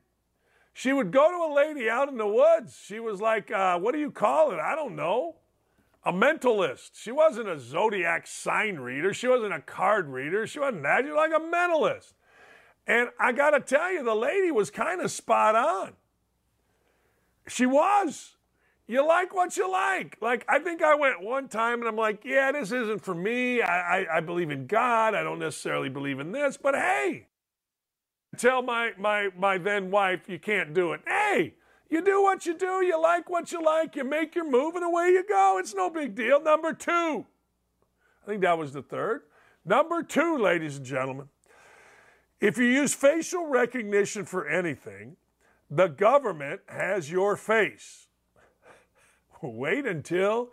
She would go to a lady out in the woods. She was like, uh, what do you call it? I don't know. A mentalist. She wasn't a zodiac sign reader. She wasn't a card reader. She wasn't that. She was like a mentalist. And I got to tell you, the lady was kind of spot on. She was. You like what you like. Like, I think I went one time and I'm like, yeah, this isn't for me. I, I, I believe in God. I don't necessarily believe in this, but hey. Tell my, my, my then wife, you can't do it. Hey, you do what you do. You like what you like. You make your move and away you go. It's no big deal. Number two. I think that was the third. Number two, ladies and gentlemen. If you use facial recognition for anything, the government has your face. Wait until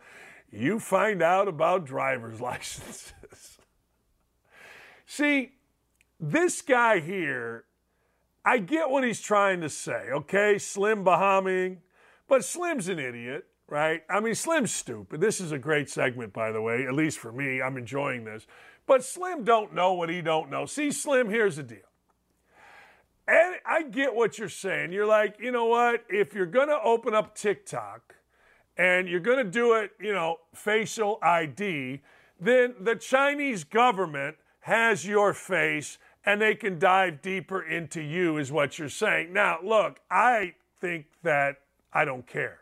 you find out about driver's licenses. See, this guy here, I get what he's trying to say, okay? Slim Bahami, but Slim's an idiot, right? I mean, Slim's stupid. This is a great segment, by the way, at least for me. I'm enjoying this. But Slim don't know what he don't know. See, Slim, here's the deal. And I get what you're saying. You're like, you know what? If you're going to open up TikTok and you're going to do it, you know, facial I D, then the Chinese government has your face, and they can dive deeper into you is what you're saying. Now, look, I think that I don't care.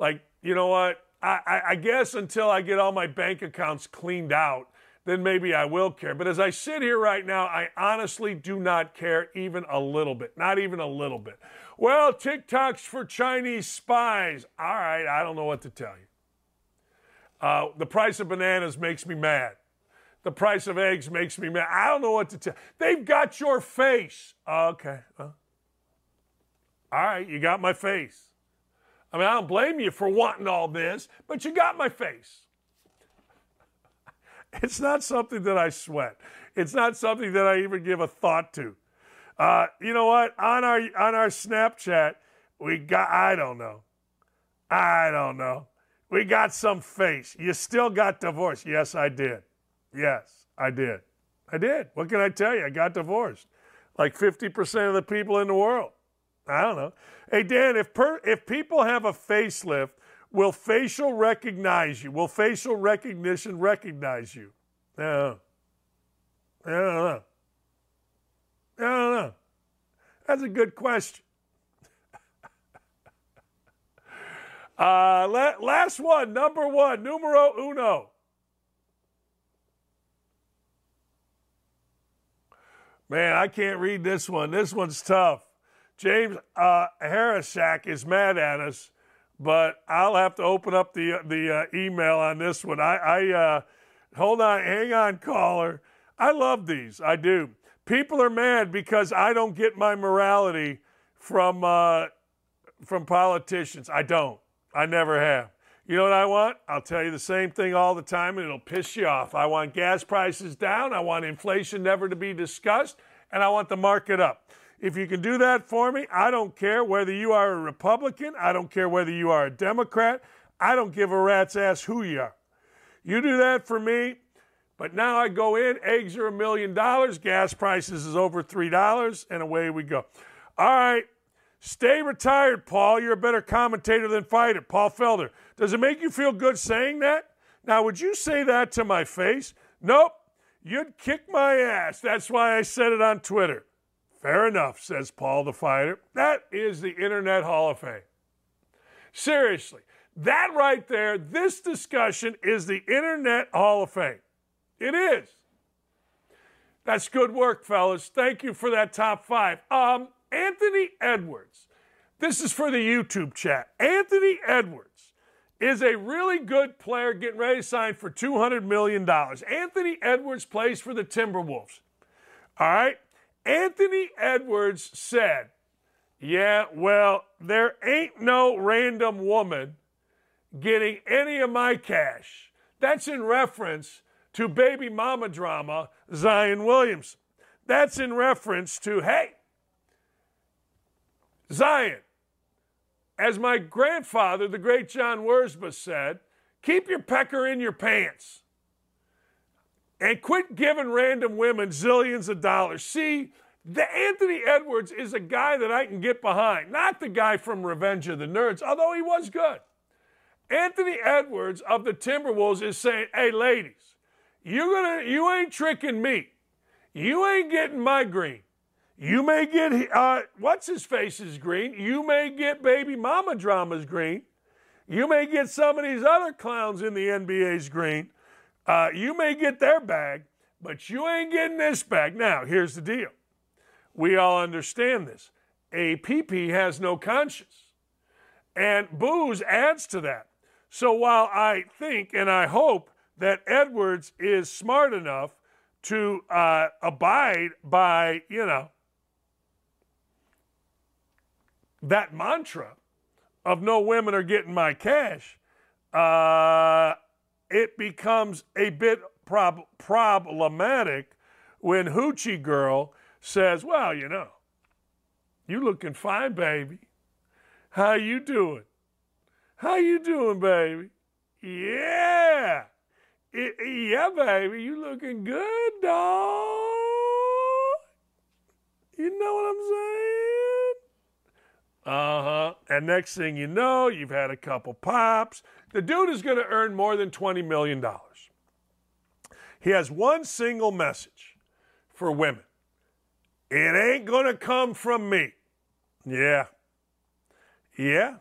Like, you know what? I, I, I guess until I get all my bank accounts cleaned out, then maybe I will care. But as I sit here right now, I honestly do not care even a little bit. Not even a little bit. Well, TikTok's for Chinese spies. All right, I don't know what to tell you. Uh, the price of bananas makes me mad. The price of eggs makes me mad. I don't know what to tell. They've got your face. Okay. Huh? All right, you got my face. I mean, I don't blame you for wanting all this, but you got my face. It's not something that I sweat. It's not something that I even give a thought to. Uh, you know what? On our on our Snapchat, we got, I don't know. I don't know. We got some face. You still got divorced. Yes, I did. Yes, I did. I did. What can I tell you? I got divorced. Like fifty percent of the people in the world. I don't know. Hey, Dan, if per, if people have a facelift, will facial recognize you? Will facial recognition recognize you? I don't know. I don't know. I don't know. That's a good question. uh, la- last one, number one, numero uno. Man, I can't read this one. This one's tough. James uh, Harisak is mad at us, but I'll have to open up the the uh, email on this one. I, I uh, hold on, hang on, caller. I love these. I do. People are mad because I don't get my morality from uh, from politicians. I don't. I never have. You know what I want? I'll tell you the same thing all the time, and it'll piss you off. I want gas prices down. I want inflation never to be discussed, and I want the market up. If you can do that for me, I don't care whether you are a Republican. I don't care whether you are a Democrat. I don't give a rat's ass who you are. You do that for me, but now I go in, eggs are a million dollars, gas prices is over three dollars, and away we go. All right. Stay retired, Paul. You're a better commentator than fighter. Paul Felder. Does it make you feel good saying that? Now, would you say that to my face? Nope. You'd kick my ass. That's why I said it on Twitter. Fair enough, says Paul the fighter. That is the Internet Hall of Fame. Seriously, That right there, this discussion is the Internet Hall of Fame. It is. That's good work, fellas. Thank you for that top five. Um, Anthony Edwards. This is for the YouTube chat. Anthony Edwards is a really good player getting ready to sign for two hundred million dollars. Anthony Edwards plays for the Timberwolves. All right? Anthony Edwards said, yeah, well, there ain't no random woman getting any of my cash. That's in reference to baby mama drama, Zion Williamson. That's in reference to, hey, Zion, as my grandfather, the great John Wurzba, said, keep your pecker in your pants and quit giving random women zillions of dollars. See, the Anthony Edwards is a guy that I can get behind, not the guy from Revenge of the Nerds, although he was good. Anthony Edwards of the Timberwolves is saying, hey, ladies, you're gonna, you ain't tricking me. You ain't getting my green. You may get, uh, what's-his-face's green. You may get baby mama drama's green. You may get some of these other clowns in the N B A's green. Uh, you may get their bag, but you ain't getting this bag. Now, here's the deal. We all understand this. A P P has no conscience. And Booze adds to that. So while I think and I hope that Edwards is smart enough to uh, abide by, you know, that mantra of no women are getting my cash, uh, it becomes a bit prob- problematic when Hoochie Girl says, well, you know, you looking fine, baby. How you doing? How you doing, baby? Yeah. Yeah, baby, you looking good, dog. You know what I'm saying? Uh-huh. And next thing you know, you've had a couple pops. The dude is going to earn more than twenty million dollars. He has one single message for women. It ain't going to come from me. Yeah. Yeah.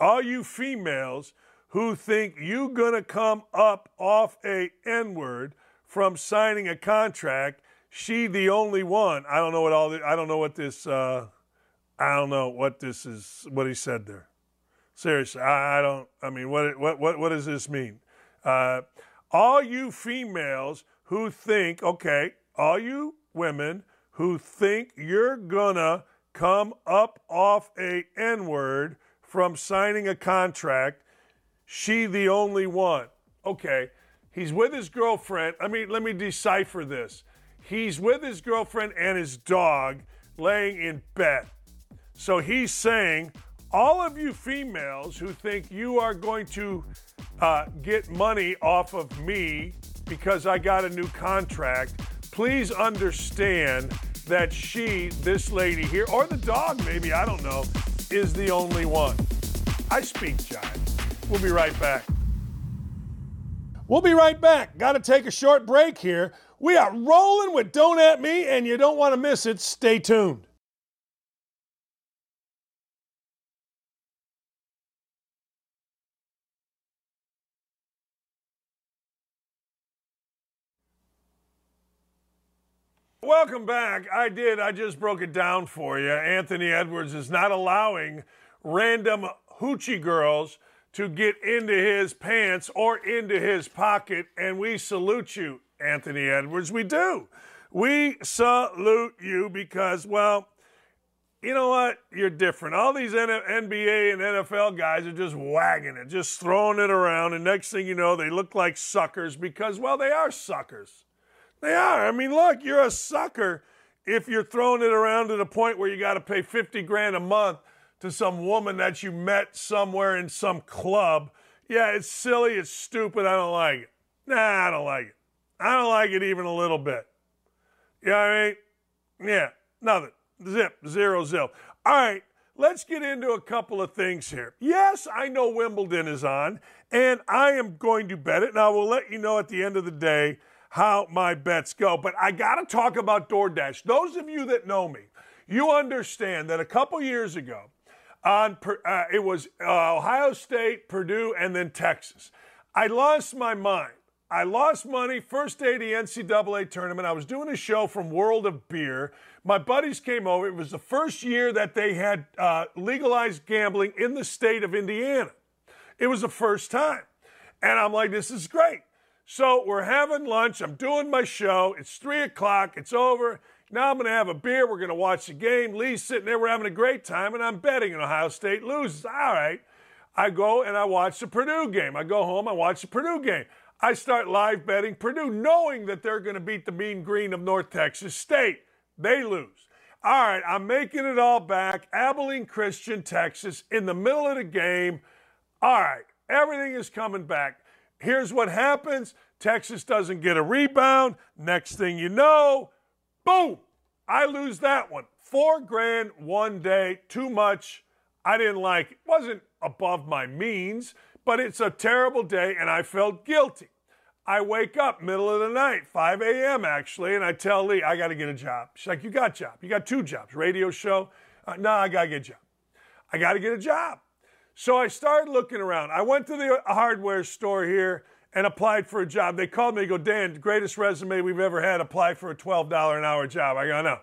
All you females who think you gonna come up off a N-word from signing a contract? She the only one. I don't know what all. The, I don't know what this. Uh, I don't know what this is. What he said there. Seriously, I, I don't. I mean, what what what what does this mean? Uh, all you females who think, okay, all you women who think you're gonna come up off a N-word from signing a contract. She the only one. Okay, he's with his girlfriend. I mean, let me decipher this. He's with his girlfriend and his dog laying in bed. So he's saying, all of you females who think you are going to uh, get money off of me because I got a new contract, please understand that she, this lady here, or the dog maybe, I don't know, is the only one. I speak jive. We'll be right back. We'll be right back. Got to take a short break here. We are rolling with Don't At Me, and you don't want to miss it. Stay tuned. Welcome back. I did. I just broke it down for you. Anthony Edwards is not allowing random hoochie girls to get into his pants or into his pocket, and we salute you, Anthony Edwards. We do. We salute you because, well, you know what? You're different. All these N B A and N F L guys are just wagging it, just throwing it around, and next thing you know, they look like suckers because, well, they are suckers. They are. I mean, look, you're a sucker if you're throwing it around to the point where you got to pay fifty grand a month to some woman that you met somewhere in some club. Yeah, it's silly, it's stupid, I don't like it. Nah, I don't like it. I don't like it even a little bit. You know what I mean? Yeah, nothing. Zip, zero, zip. All right, let's get into a couple of things here. Yes, I know Wimbledon is on, and I am going to bet it, and I will let you know at the end of the day how my bets go. But I got to talk about DoorDash. Those of you that know me, you understand that a couple years ago, on uh, it was uh, Ohio State, Purdue, and then Texas. I lost my mind. I lost money. First day of the N C double A tournament, I was doing a show from World of Beer. My buddies came over. It was the first year that they had uh, legalized gambling in the state of Indiana. It was the first time. And I'm like, this is great. So we're having lunch. I'm doing my show. It's three o'clock. It's over. Now I'm going to have a beer. We're going to watch the game. Lee's sitting there. We're having a great time, and I'm betting and Ohio State loses. All right. I go and I watch the Purdue game. I go home. I watch the Purdue game. I start live betting Purdue, knowing that they're going to beat the mean green of North Texas State. They lose. All right. I'm making it all back. Abilene Christian, Texas, in the middle of the game. All right. Everything is coming back. Here's what happens. Texas doesn't get a rebound. Next thing you know, boom, I lose that one. Four grand one day, too much. I didn't like it. It wasn't above my means, but it's a terrible day, and I felt guilty. I wake up middle of the night, five a.m. actually, and I tell Lee, I got to get a job. She's like, you got a job. You got two jobs, radio show. Uh, no, I got to get a job. I got to get a job. So I started looking around. I went to the hardware store here and applied for a job. They called me and go, Dan, greatest resume we've ever had. Apply for a twelve dollars an hour job. I go, no.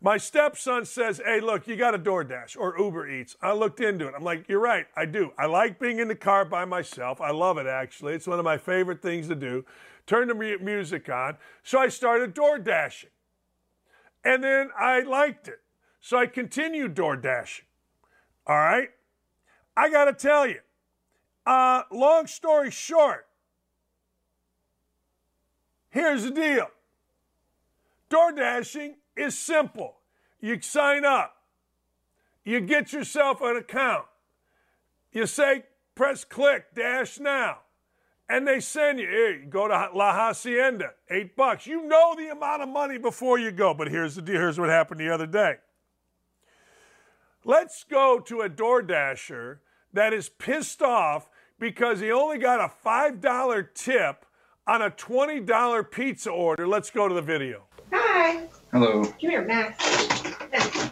My stepson says, hey, look, you got a DoorDash or Uber Eats. I looked into it. I'm like, you're right. I do. I like being in the car by myself. I love it, actually. It's one of my favorite things to do. Turn the music on. So I started DoorDashing. And then I liked it. So I continued DoorDashing. All right? I got to tell you, uh, long story short, here's the deal. DoorDashing is simple. You sign up. You get yourself an account. You say, press click, dash now. And they send you, here, you go to La Hacienda, eight bucks. You know the amount of money before you go. But here's the deal. Here's what happened the other day. Let's go to a DoorDasher that is pissed off because he only got a five dollar tip on a twenty dollar pizza order. Let's go to the video. Hi. Hello. Come here, Max. Max.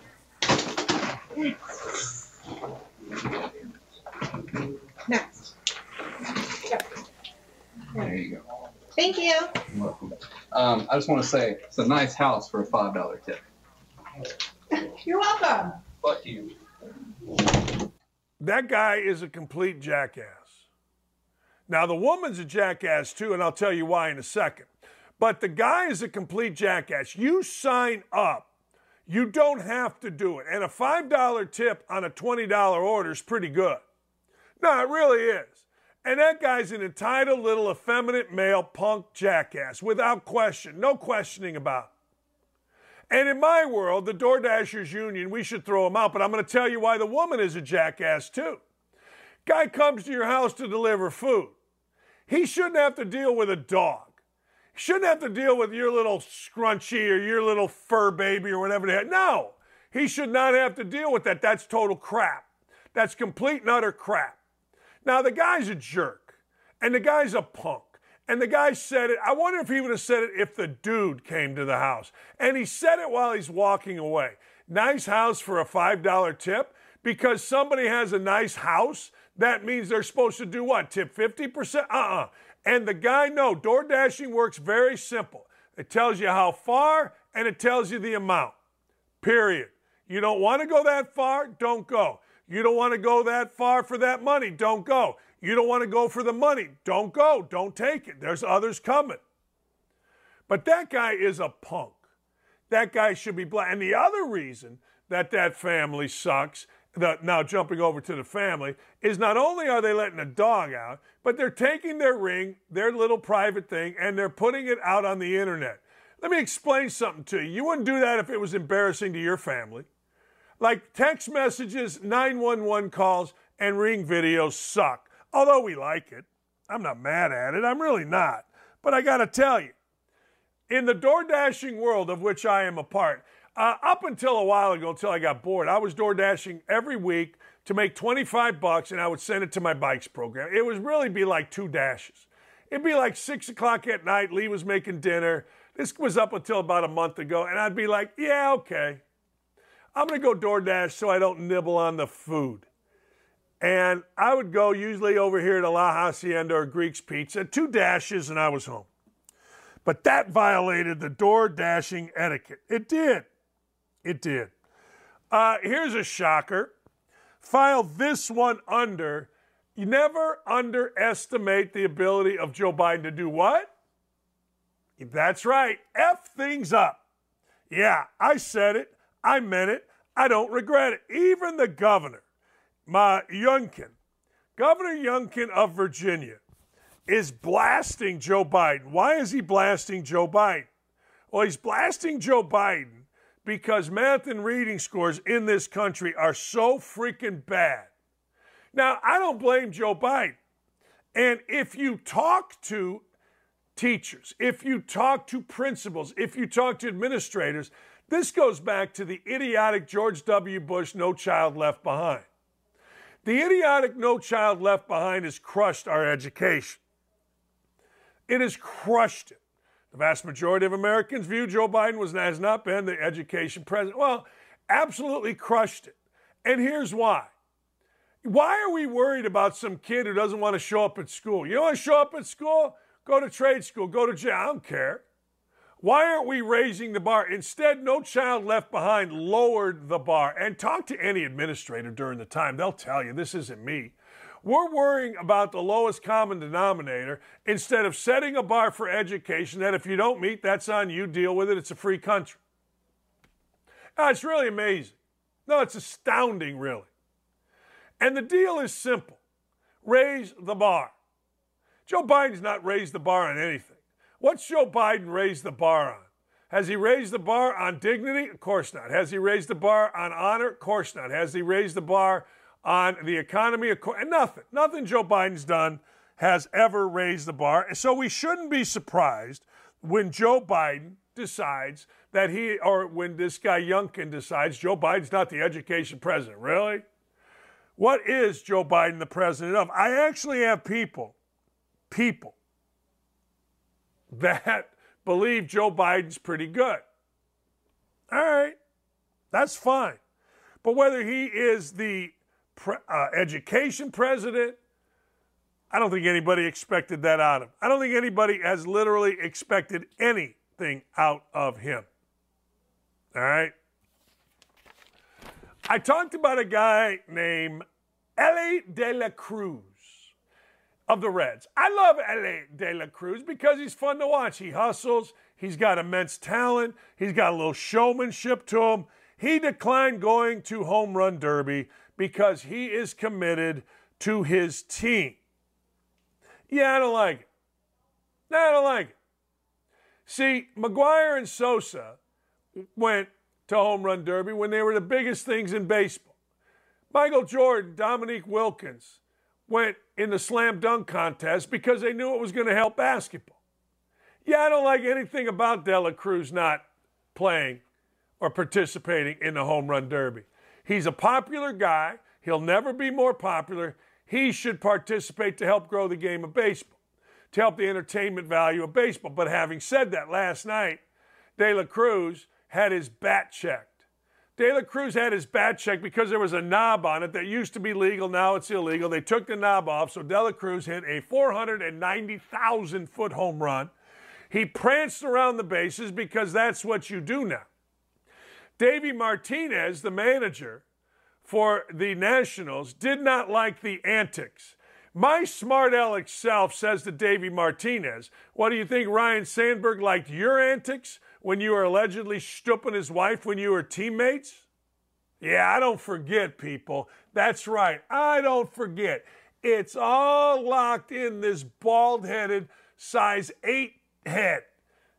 Max. Max. There you go. Thank you. You're welcome. Um, I just want to say it's a nice house for a five dollar tip. You're welcome. Fuck you. That guy is a complete jackass. Now, the woman's a jackass, too, and I'll tell you why in a second. But the guy is a complete jackass. You sign up. You don't have to do it. And a five dollar tip on a twenty dollar order is pretty good. No, it really is. And that guy's an entitled little effeminate male punk jackass, without question. No questioning about it. And in my world, the DoorDashers union, we should throw them out. But I'm going to tell you why the woman is a jackass, too. Guy comes to your house to deliver food. He shouldn't have to deal with a dog. He shouldn't have to deal with your little scrunchie or your little fur baby or whatever they had. No, he should not have to deal with that. That's total crap. That's complete and utter crap. Now, the guy's a jerk, and the guy's a punk. And the guy said it. I wonder if he would have said it if the dude came to the house. And he said it while he's walking away. Nice house for a five dollar tip. Because somebody has a nice house, that means they're supposed to do what? Tip fifty percent? Uh-uh. And the guy, no, DoorDashing works very simple. It tells you how far, and it tells you the amount. Period. You don't want to go that far? Don't go. You don't want to go that far for that money? Don't go. You don't want to go for the money. Don't go. Don't take it. There's others coming. But that guy is a punk. That guy should be black. And the other reason that that family sucks, the, now jumping over to the family, is not only are they letting a dog out, but they're taking their ring, their little private thing, and they're putting it out on the internet. Let me explain something to you. You wouldn't do that if it was embarrassing to your family. Like text messages, nine one one calls, and ring videos suck. Although we like it. I'm not mad at it. I'm really not. But I got to tell you, in the DoorDashing world of which I am a part, uh, up until a while ago, until I got bored, I was DoorDashing every week to make twenty-five bucks, and I would send it to my bikes program. It would really be like two dashes. It'd be like six o'clock at night. Lee was making dinner. This was up until about a month ago, and I'd be like, yeah, okay. I'm going to go DoorDash so I don't nibble on the food. And I would go usually over here to La Hacienda or Greek's Pizza, two dashes, and I was home. But that violated the door dashing etiquette. It did. It did. Uh, here's a shocker. File this one under. You never underestimate the ability of Joe Biden to do what? That's right. F things up. Yeah, I said it. I meant it. I don't regret it. Even the governor, my Youngkin, Governor Youngkin of Virginia, is blasting Joe Biden. Why is he blasting Joe Biden? Well, he's blasting Joe Biden because math and reading scores in this country are so freaking bad. Now, I don't blame Joe Biden. And if you talk to teachers, if you talk to principals, if you talk to administrators, this goes back to the idiotic George W. Bush, No Child Left Behind. The idiotic No Child Left Behind has crushed our education. It has crushed it. The vast majority of Americans view Joe Biden was, has not been the education president. Well, absolutely crushed it. And here's why. Why are we worried about some kid who doesn't want to show up at school? You don't want to show up at school? Go to trade school. Go to jail. I don't care. Why aren't we raising the bar? Instead, No Child Left Behind lowered the bar. And talk to any administrator during the time. They'll tell you, this isn't me. We're worrying about the lowest common denominator instead of setting a bar for education that if you don't meet, that's on you. Deal with it. It's a free country. Now, it's really amazing. No, it's astounding, really. And the deal is simple. Raise the bar. Joe Biden's not raised the bar on anything. What's Joe Biden raised the bar on? Has he raised the bar on dignity? Of course not. Has he raised the bar on honor? Of course not. Has he raised the bar on the economy? Of course, nothing. Nothing Joe Biden's done has ever raised the bar. So we shouldn't be surprised when Joe Biden decides that he, or when this guy Youngkin decides Joe Biden's not the education president. Really? What is Joe Biden the president of? I actually have people, people that believe Joe Biden's pretty good. All right, that's fine. But whether he is the pre- uh, education president, I don't think anybody expected that out of him. I don't think anybody has literally expected anything out of him. All right. I talked about a guy named Elly De La Cruz of the Reds. I love Elly De La Cruz because he's fun to watch. He hustles. He's got immense talent. He's got a little showmanship to him. He declined going to Home Run Derby because he is committed to his team. Yeah, I don't like it. No, I don't like it. See, McGuire and Sosa went to Home Run Derby when they were the biggest things in baseball. Michael Jordan, Dominique Wilkins went in the slam dunk contest because they knew it was going to help basketball. Yeah, I don't like anything about De La Cruz not playing or participating in the Home Run Derby. He's a popular guy. He'll never be more popular. He should participate to help grow the game of baseball, to help the entertainment value of baseball. But having said that, last night, De La Cruz had his bat checked. De La Cruz had his bat checked because there was a knob on it that used to be legal. Now it's illegal. They took the knob off, so De La Cruz hit a four hundred ninety thousand foot home run. He pranced around the bases because that's what you do now. Davey Martinez, the manager for the Nationals, did not like the antics. My smart aleck self says to Davey Martinez, what do you think Ryan Sandberg liked your antics? When you were allegedly stooping his wife when you were teammates? Yeah, I don't forget, people. That's right. I don't forget. It's all locked in this bald-headed size eight head.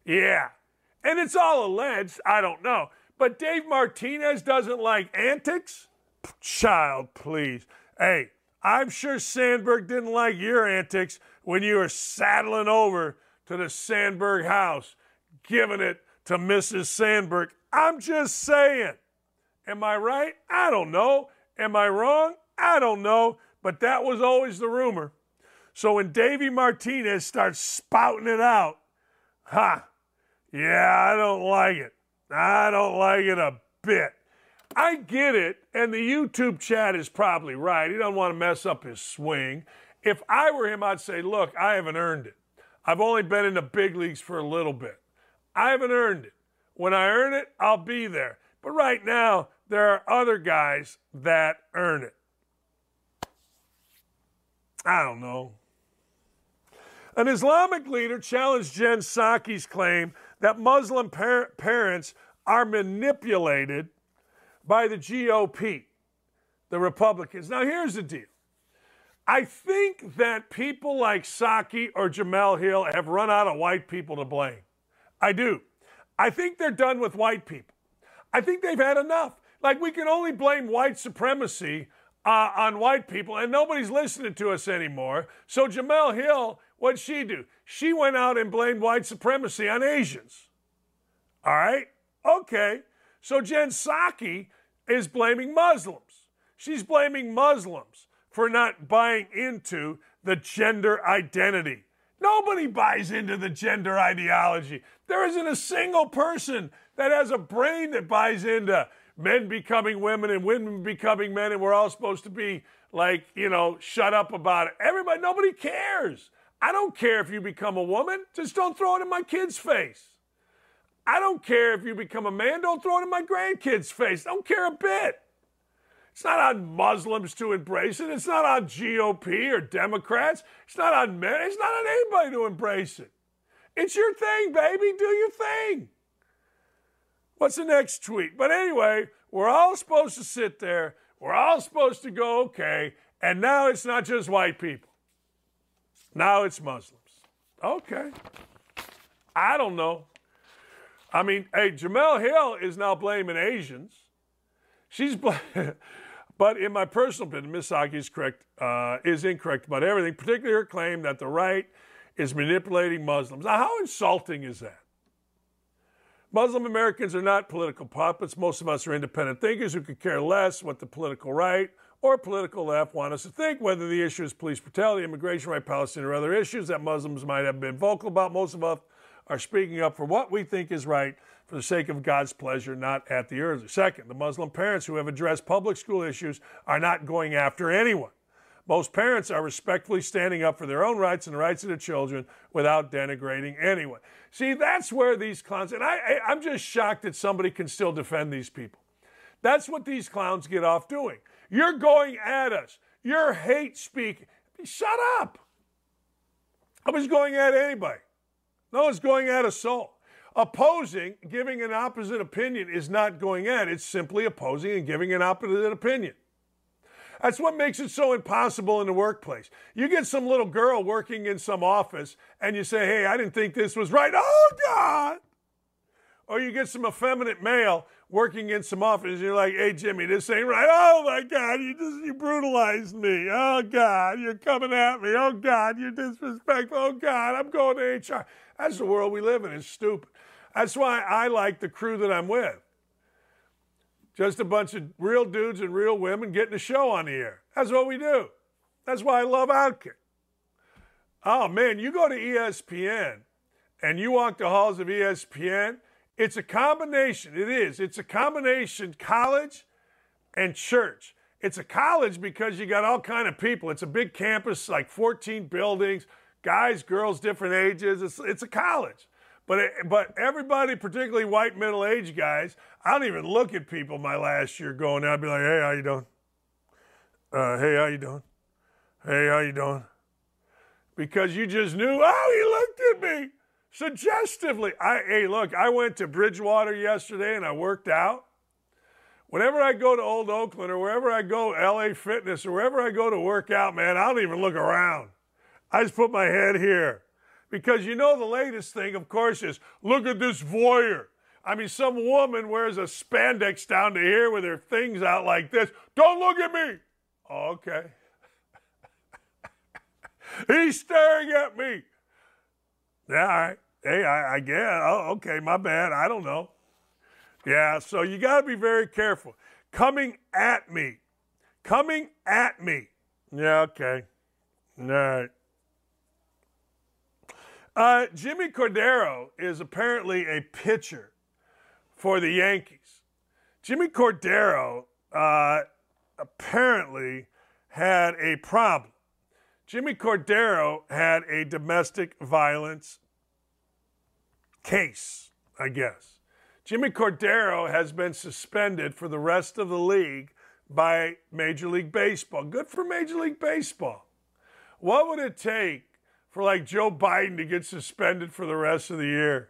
Yeah. And it's all alleged. I don't know. But Dave Martinez doesn't like antics? Child, please. Hey, I'm sure Sandberg didn't like your antics when you were saddling over to the Sandberg house, giving it to Missus Sandberg. I'm just saying. Am I right? I don't know. Am I wrong? I don't know. But that was always the rumor. So when Davey Martinez starts spouting it out, ha, yeah, I don't like it. I don't like it a bit. I get it, and the YouTube chat is probably right. He doesn't want to mess up his swing. If I were him, I'd say, look, I haven't earned it. I've only been in the big leagues for a little bit. I haven't earned it. When I earn it, I'll be there. But right now, there are other guys that earn it. I don't know. An Islamic leader challenged Jen Psaki's claim that Muslim par- parents are manipulated by the G O P, the Republicans. Now, here's the deal. I think that people like Psaki or Jemele Hill have run out of white people to blame. I do. I think they're done with white people. I think they've had enough. Like, we can only blame white supremacy uh, on white people, and nobody's listening to us anymore. So Jemele Hill, what'd she do? She went out and blamed white supremacy on Asians. All right? Okay. So Jen Psaki is blaming Muslims. She's blaming Muslims for not buying into the gender identity. Nobody buys into the gender ideology. There isn't a single person that has a brain that buys into men becoming women and women becoming men, and we're all supposed to be like, you know, shut up about it. Everybody, nobody cares. I don't care if you become a woman. Just don't throw it in my kid's face. I don't care if you become a man. Don't throw it in my grandkid's face. I don't care a bit. It's not on Muslims to embrace it. It's not on G O P or Democrats. It's not on men. It's not on anybody to embrace it. It's your thing, baby. Do your thing. What's the next tweet? But anyway, we're all supposed to sit there. We're all supposed to go, okay. And now it's not just white people. Now it's Muslims. Okay. I don't know. I mean, hey, Jemele Hill is now blaming Asians. She's, bl- but in my personal opinion, Miz Psaki is correct, uh, is incorrect about everything, particularly her claim that the right is manipulating Muslims. Now, how insulting is that? Muslim Americans are not political puppets. Most of us are independent thinkers who could care less what the political right or political left want us to think, whether the issue is police brutality, immigration right, Palestine, or other issues that Muslims might have been vocal about. Most of us are speaking up for what we think is right for the sake of God's pleasure, not at the earth. Second, the Muslim parents who have addressed public school issues are not going after anyone. Most parents are respectfully standing up for their own rights and the rights of their children without denigrating anyone. See, that's where these clowns, and I, I, I'm just shocked that somebody can still defend these people. That's what these clowns get off doing. You're going at us. You're hate speaking. Shut up. Nobody's going at anybody. No one's going at a soul. Opposing, giving an opposite opinion is not going at. It's simply opposing and giving an opposite opinion. That's what makes it so impossible in the workplace. You get some little girl working in some office and you say, hey, I didn't think this was right. Oh, God. Or you get some effeminate male working in some office and you're like, hey, Jimmy, this ain't right. Oh, my God, you just you brutalized me. Oh, God, you're coming at me. Oh, God, you're disrespectful. Oh, God, I'm going to H R. That's the world we live in. It's stupid. That's why I like the crew that I'm with. Just a bunch of real dudes and real women getting a show on the air. That's what we do. That's why I love Outkick. Oh, man, you go to E S P N and you walk the halls of E S P N, it's a combination. It is. It's a combination college and church. It's a college because you got all kind of people. It's a big campus, like fourteen buildings, guys, girls, different ages. It's, it's a college. But it, but everybody, particularly white middle-aged guys, I don't even look at people my last year going out and be like, hey, how you doing? Uh, hey, how you doing? Hey, how you doing? Because you just knew, oh, he looked at me. Suggestively, I, hey, look, I went to Bridgewater yesterday and I worked out. Whenever I go to Old Oakland or wherever I go, L A Fitness or wherever I go to work out, man, I don't even look around. I just put my head here. Because you know the latest thing, of course, is look at this voyeur. I mean, some woman wears a spandex down to here with her things out like this. Don't look at me. Oh, okay. He's staring at me. Yeah, all right. Hey, I, I guess. Oh, okay, my bad. I don't know. Yeah, so you got to be very careful. Coming at me. Coming at me. Yeah, okay. All right. Uh, Jimmy Cordero is apparently a pitcher for the Yankees. Jimmy Cordero uh, apparently had a problem. Jimmy Cordero had a domestic violence case, I guess. Jimmy Cordero has been suspended for the rest of the league by Major League Baseball. Good for Major League Baseball. What would it take for, like, Joe Biden to get suspended for the rest of the year?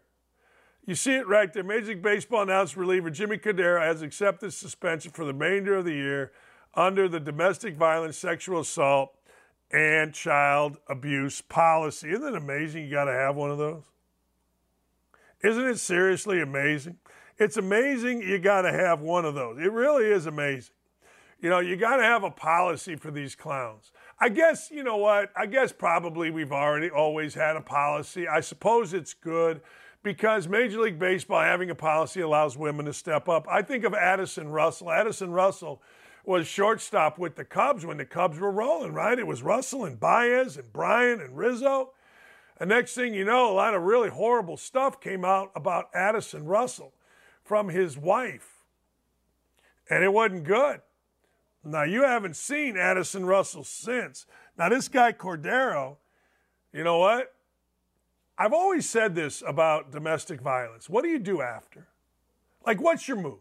You see it right there. Major League Baseball announced reliever Jimmy Cordero has accepted suspension for the remainder of the year under the domestic violence, sexual assault, and child abuse policy. Isn't it amazing you got to have one of those? Isn't it seriously amazing? It's amazing you got to have one of those. It really is amazing. You know, you got to have a policy for these clowns. I guess, you know what? I guess probably we've already always had a policy. I suppose it's good because Major League Baseball having a policy allows women to step up. I think of Addison Russell. Addison Russell was shortstop with the Cubs when the Cubs were rolling, right? It was Russell and Baez and Bryant and Rizzo. And next thing you know, a lot of really horrible stuff came out about Addison Russell from his wife. And it wasn't good. Now, you haven't seen Addison Russell since. Now, this guy Cordero, you know what? I've always said this about domestic violence. What do you do after? Like, what's your move?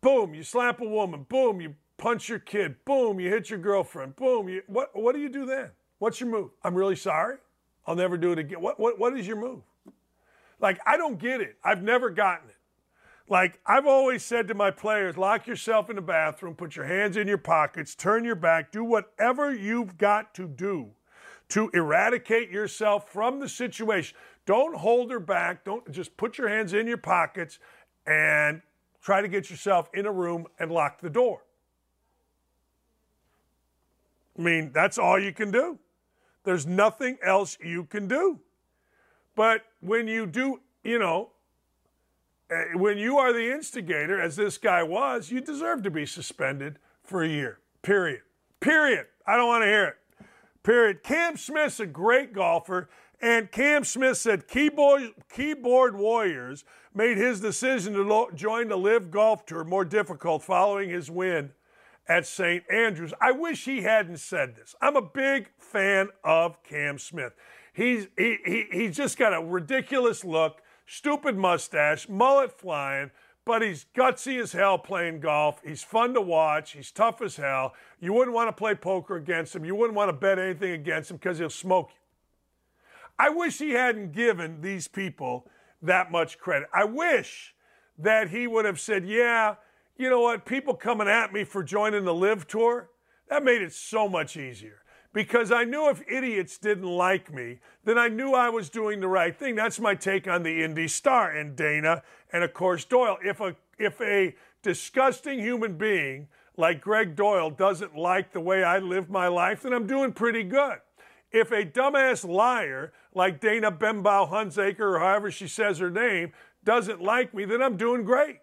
Boom, you slap a woman. Boom, you punch your kid. Boom, you hit your girlfriend. Boom. You, what, what do you do then? What's your move? I'm really sorry. I'll never do it again. What, what, what is your move? Like, I don't get it. I've never gotten it. Like, I've always said to my players, lock yourself in the bathroom, put your hands in your pockets, turn your back, do whatever you've got to do to eradicate yourself from the situation. Don't hold her back. Don't just put your hands in your pockets and try to get yourself in a room and lock the door. I mean, that's all you can do. There's nothing else you can do. But when you do, you know, when you are the instigator, as this guy was, you deserve to be suspended for a year. Period. Period. I don't want to hear it. Period. Cam Smith's a great golfer, and Cam Smith said keyboard, keyboard warriors made his decision to lo- join the LIV Golf Tour more difficult following his win at Saint Andrews. I wish he hadn't said this. I'm a big fan of Cam Smith. He's he, he he's just got a ridiculous look. Stupid mustache, mullet flying, but he's gutsy as hell playing golf. He's fun to watch. He's tough as hell. You wouldn't want to play poker against him. You wouldn't want to bet anything against him because he'll smoke you. I wish he hadn't given these people that much credit. I wish that he would have said, yeah, you know what, people coming at me for joining the LIV Tour, that made it so much easier. Because I knew if idiots didn't like me, then I knew I was doing the right thing. That's my take on the Indy Star and Dana and, of course, Doyle. If a if a disgusting human being like Greg Doyle doesn't like the way I live my life, then I'm doing pretty good. If a dumbass liar like Dana Bembow-Hunsaker or however she says her name doesn't like me, then I'm doing great.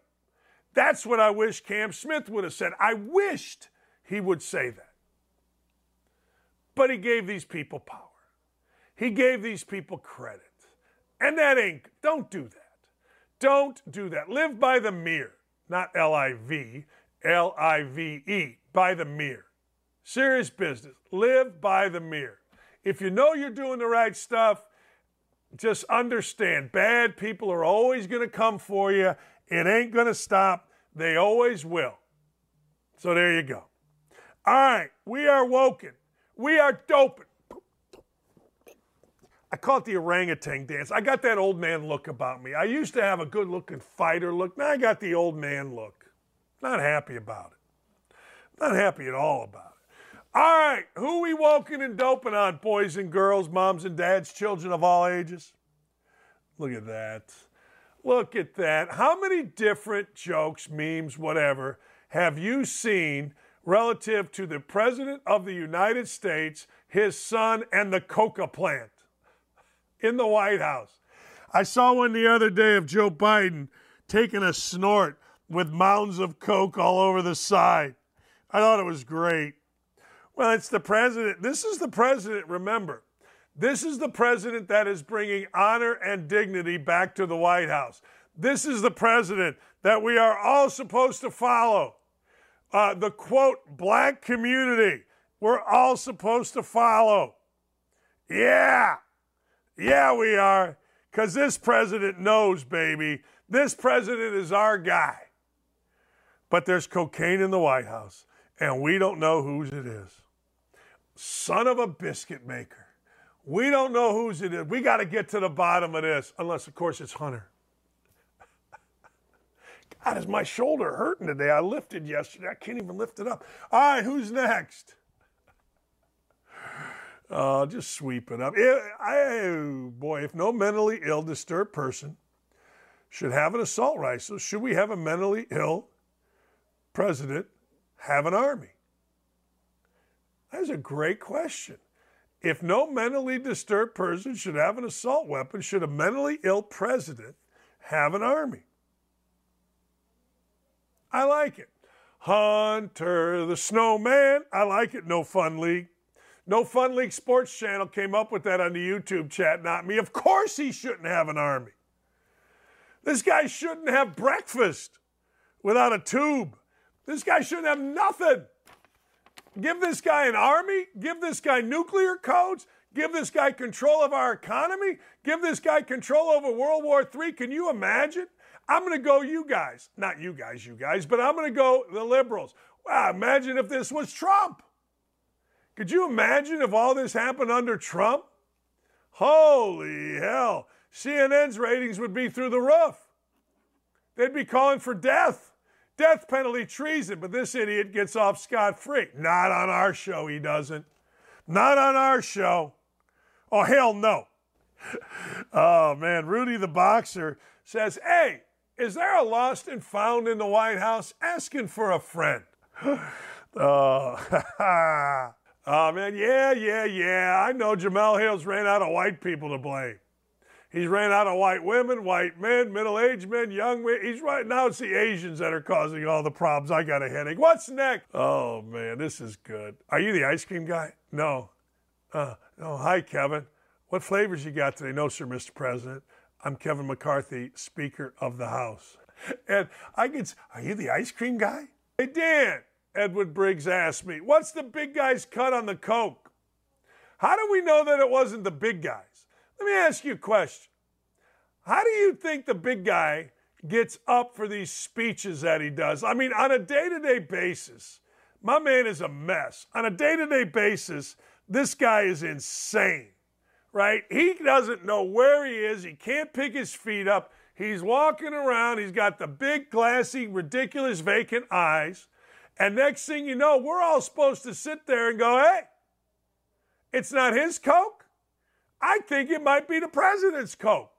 That's what I wish Cam Smith would have said. I wished he would say that. But he gave these people power. He gave these people credit. And that ain't, don't do that. Don't do that. Live by the mirror, not L I V, L I V E, by the mirror. Serious business. Live by the mirror. If you know you're doing the right stuff, just understand bad people are always going to come for you. It ain't going to stop. They always will. So there you go. All right, we are woken. We are doping. I call it the orangutan dance. I got that old man look about me. I used to have a good-looking fighter look. Now I got the old man look. Not happy about it. Not happy at all about it. All right, who we woken and doping on, boys and girls, moms and dads, children of all ages? Look at that. Look at that. How many different jokes, memes, whatever, have you seen relative to the President of the United States, his son, and the coca plant in the White House? I saw one the other day of Joe Biden taking a snort with mounds of coke all over the side. I thought it was great. Well, it's the president. This is the president, remember. This is the president that is bringing honor and dignity back to the White House. This is the president that we are all supposed to follow. Uh, the, quote, black community, we're all supposed to follow. Yeah. Yeah, we are. Because this president knows, baby. This president is our guy. But there's cocaine in the White House, and we don't know whose it is. Son of a biscuit maker. We don't know whose it is. We got to get to the bottom of this, unless, of course, it's Hunter. God, is my shoulder hurting today? I lifted yesterday. I can't even lift it up. All right, who's next? Uh, just sweep it up. It, I, boy, if no mentally ill, disturbed person should have an assault rifle, should we have a mentally ill president have an army? That's a great question. If no mentally disturbed person should have an assault weapon, should a mentally ill president have an army? I like it. Hunter the Snowman. I like it, No Fun League. No Fun League Sports Channel came up with that on the YouTube chat, not me. Of course he shouldn't have an army. This guy shouldn't have breakfast without a tube. This guy shouldn't have nothing. Give this guy an army. Give this guy nuclear codes. Give this guy control of our economy. Give this guy control over World War Three. Can you imagine? I'm going to go you guys. Not you guys, you guys, but I'm going to go the liberals. Wow, imagine if this was Trump. Could you imagine if all this happened under Trump? Holy hell. C N N's ratings would be through the roof. They'd be calling for death. Death penalty, treason. But this idiot gets off scot-free. Not on our show, he doesn't. Not on our show. Oh, hell no. Oh, man. Rudy the Boxer says, hey, is there a lost and found in the White House? Asking for a friend. Oh, oh, man, yeah, yeah, yeah. I know Jemele Hill's ran out of white people to blame. He's ran out of white women, white men, middle-aged men, young men. He's right now it's the Asians that are causing all the problems. I got a headache. What's next? Oh, man, this is good. Are you the ice cream guy? No. Uh, no. Hi, Kevin. What flavors you got today? No, sir, Mister President. I'm Kevin McCarthy, Speaker of the House. And I could say, are you the ice cream guy? Hey, Dan. Edward Briggs asked me, what's the big guy's cut on the Coke? How do we know that it wasn't the big guys? Let me ask you a question. How do you think the big guy gets up for these speeches that he does? I mean, on a day-to-day basis, my man is a mess. On a day-to-day basis, this guy is insane, right? He doesn't know where he is. He can't pick his feet up. He's walking around. He's got the big, glassy, ridiculous, vacant eyes. And next thing you know, we're all supposed to sit there and go, hey, it's not his Coke. I think it might be the president's Coke.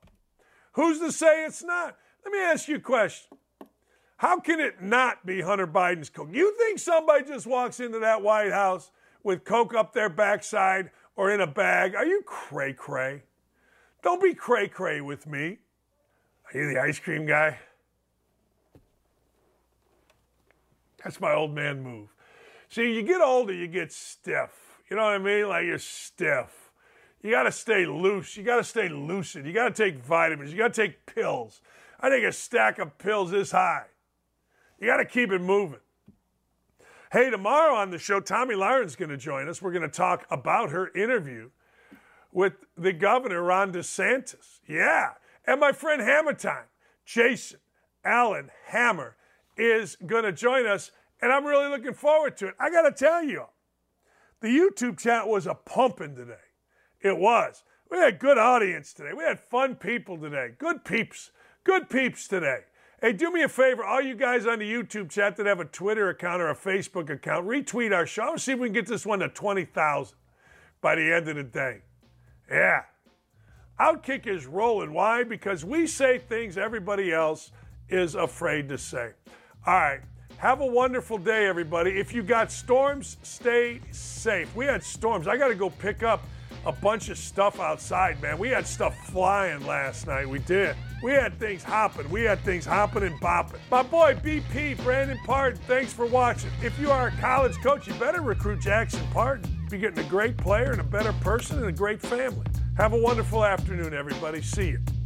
Who's to say it's not? Let me ask you a question. How can it not be Hunter Biden's Coke? You think somebody just walks into that White House with Coke up their backside or in a bag? Are you cray-cray? Don't be cray-cray with me. Are you the ice cream guy? That's my old man move. See, you get older, you get stiff. You know what I mean? Like you're stiff. You got to stay loose. You got to stay lucid. You got to take vitamins. You got to take pills. I take a stack of pills this high. You got to keep it moving. Hey, tomorrow on the show, Tommy Lahren's going to join us. We're going to talk about her interview with the governor, Ron DeSantis. Yeah. And my friend Hammer Time, Jason Allen Hammer, is going to join us, and I'm really looking forward to it. I got to tell you, the YouTube chat was a pumping today. It was. We had a good audience today. We had fun people today. Good peeps. Good peeps today. Hey, do me a favor, all you guys on the YouTube chat that have a Twitter account or a Facebook account, retweet our show. I want to see if we can get this one to twenty thousand by the end of the day. Yeah. Outkick is rolling. Why? Because we say things everybody else is afraid to say. All right. Have a wonderful day, everybody. If you got storms, stay safe. We had storms. I got to go pick up a bunch of stuff outside, man. We had stuff flying last night. We did. We had things hopping. We had things hopping and bopping. My boy, B P, Brandon Pardon, thanks for watching. If you are a college coach, you better recruit Jackson Pardon. You're getting a great player and a better person and a great family. Have a wonderful afternoon, everybody. See you.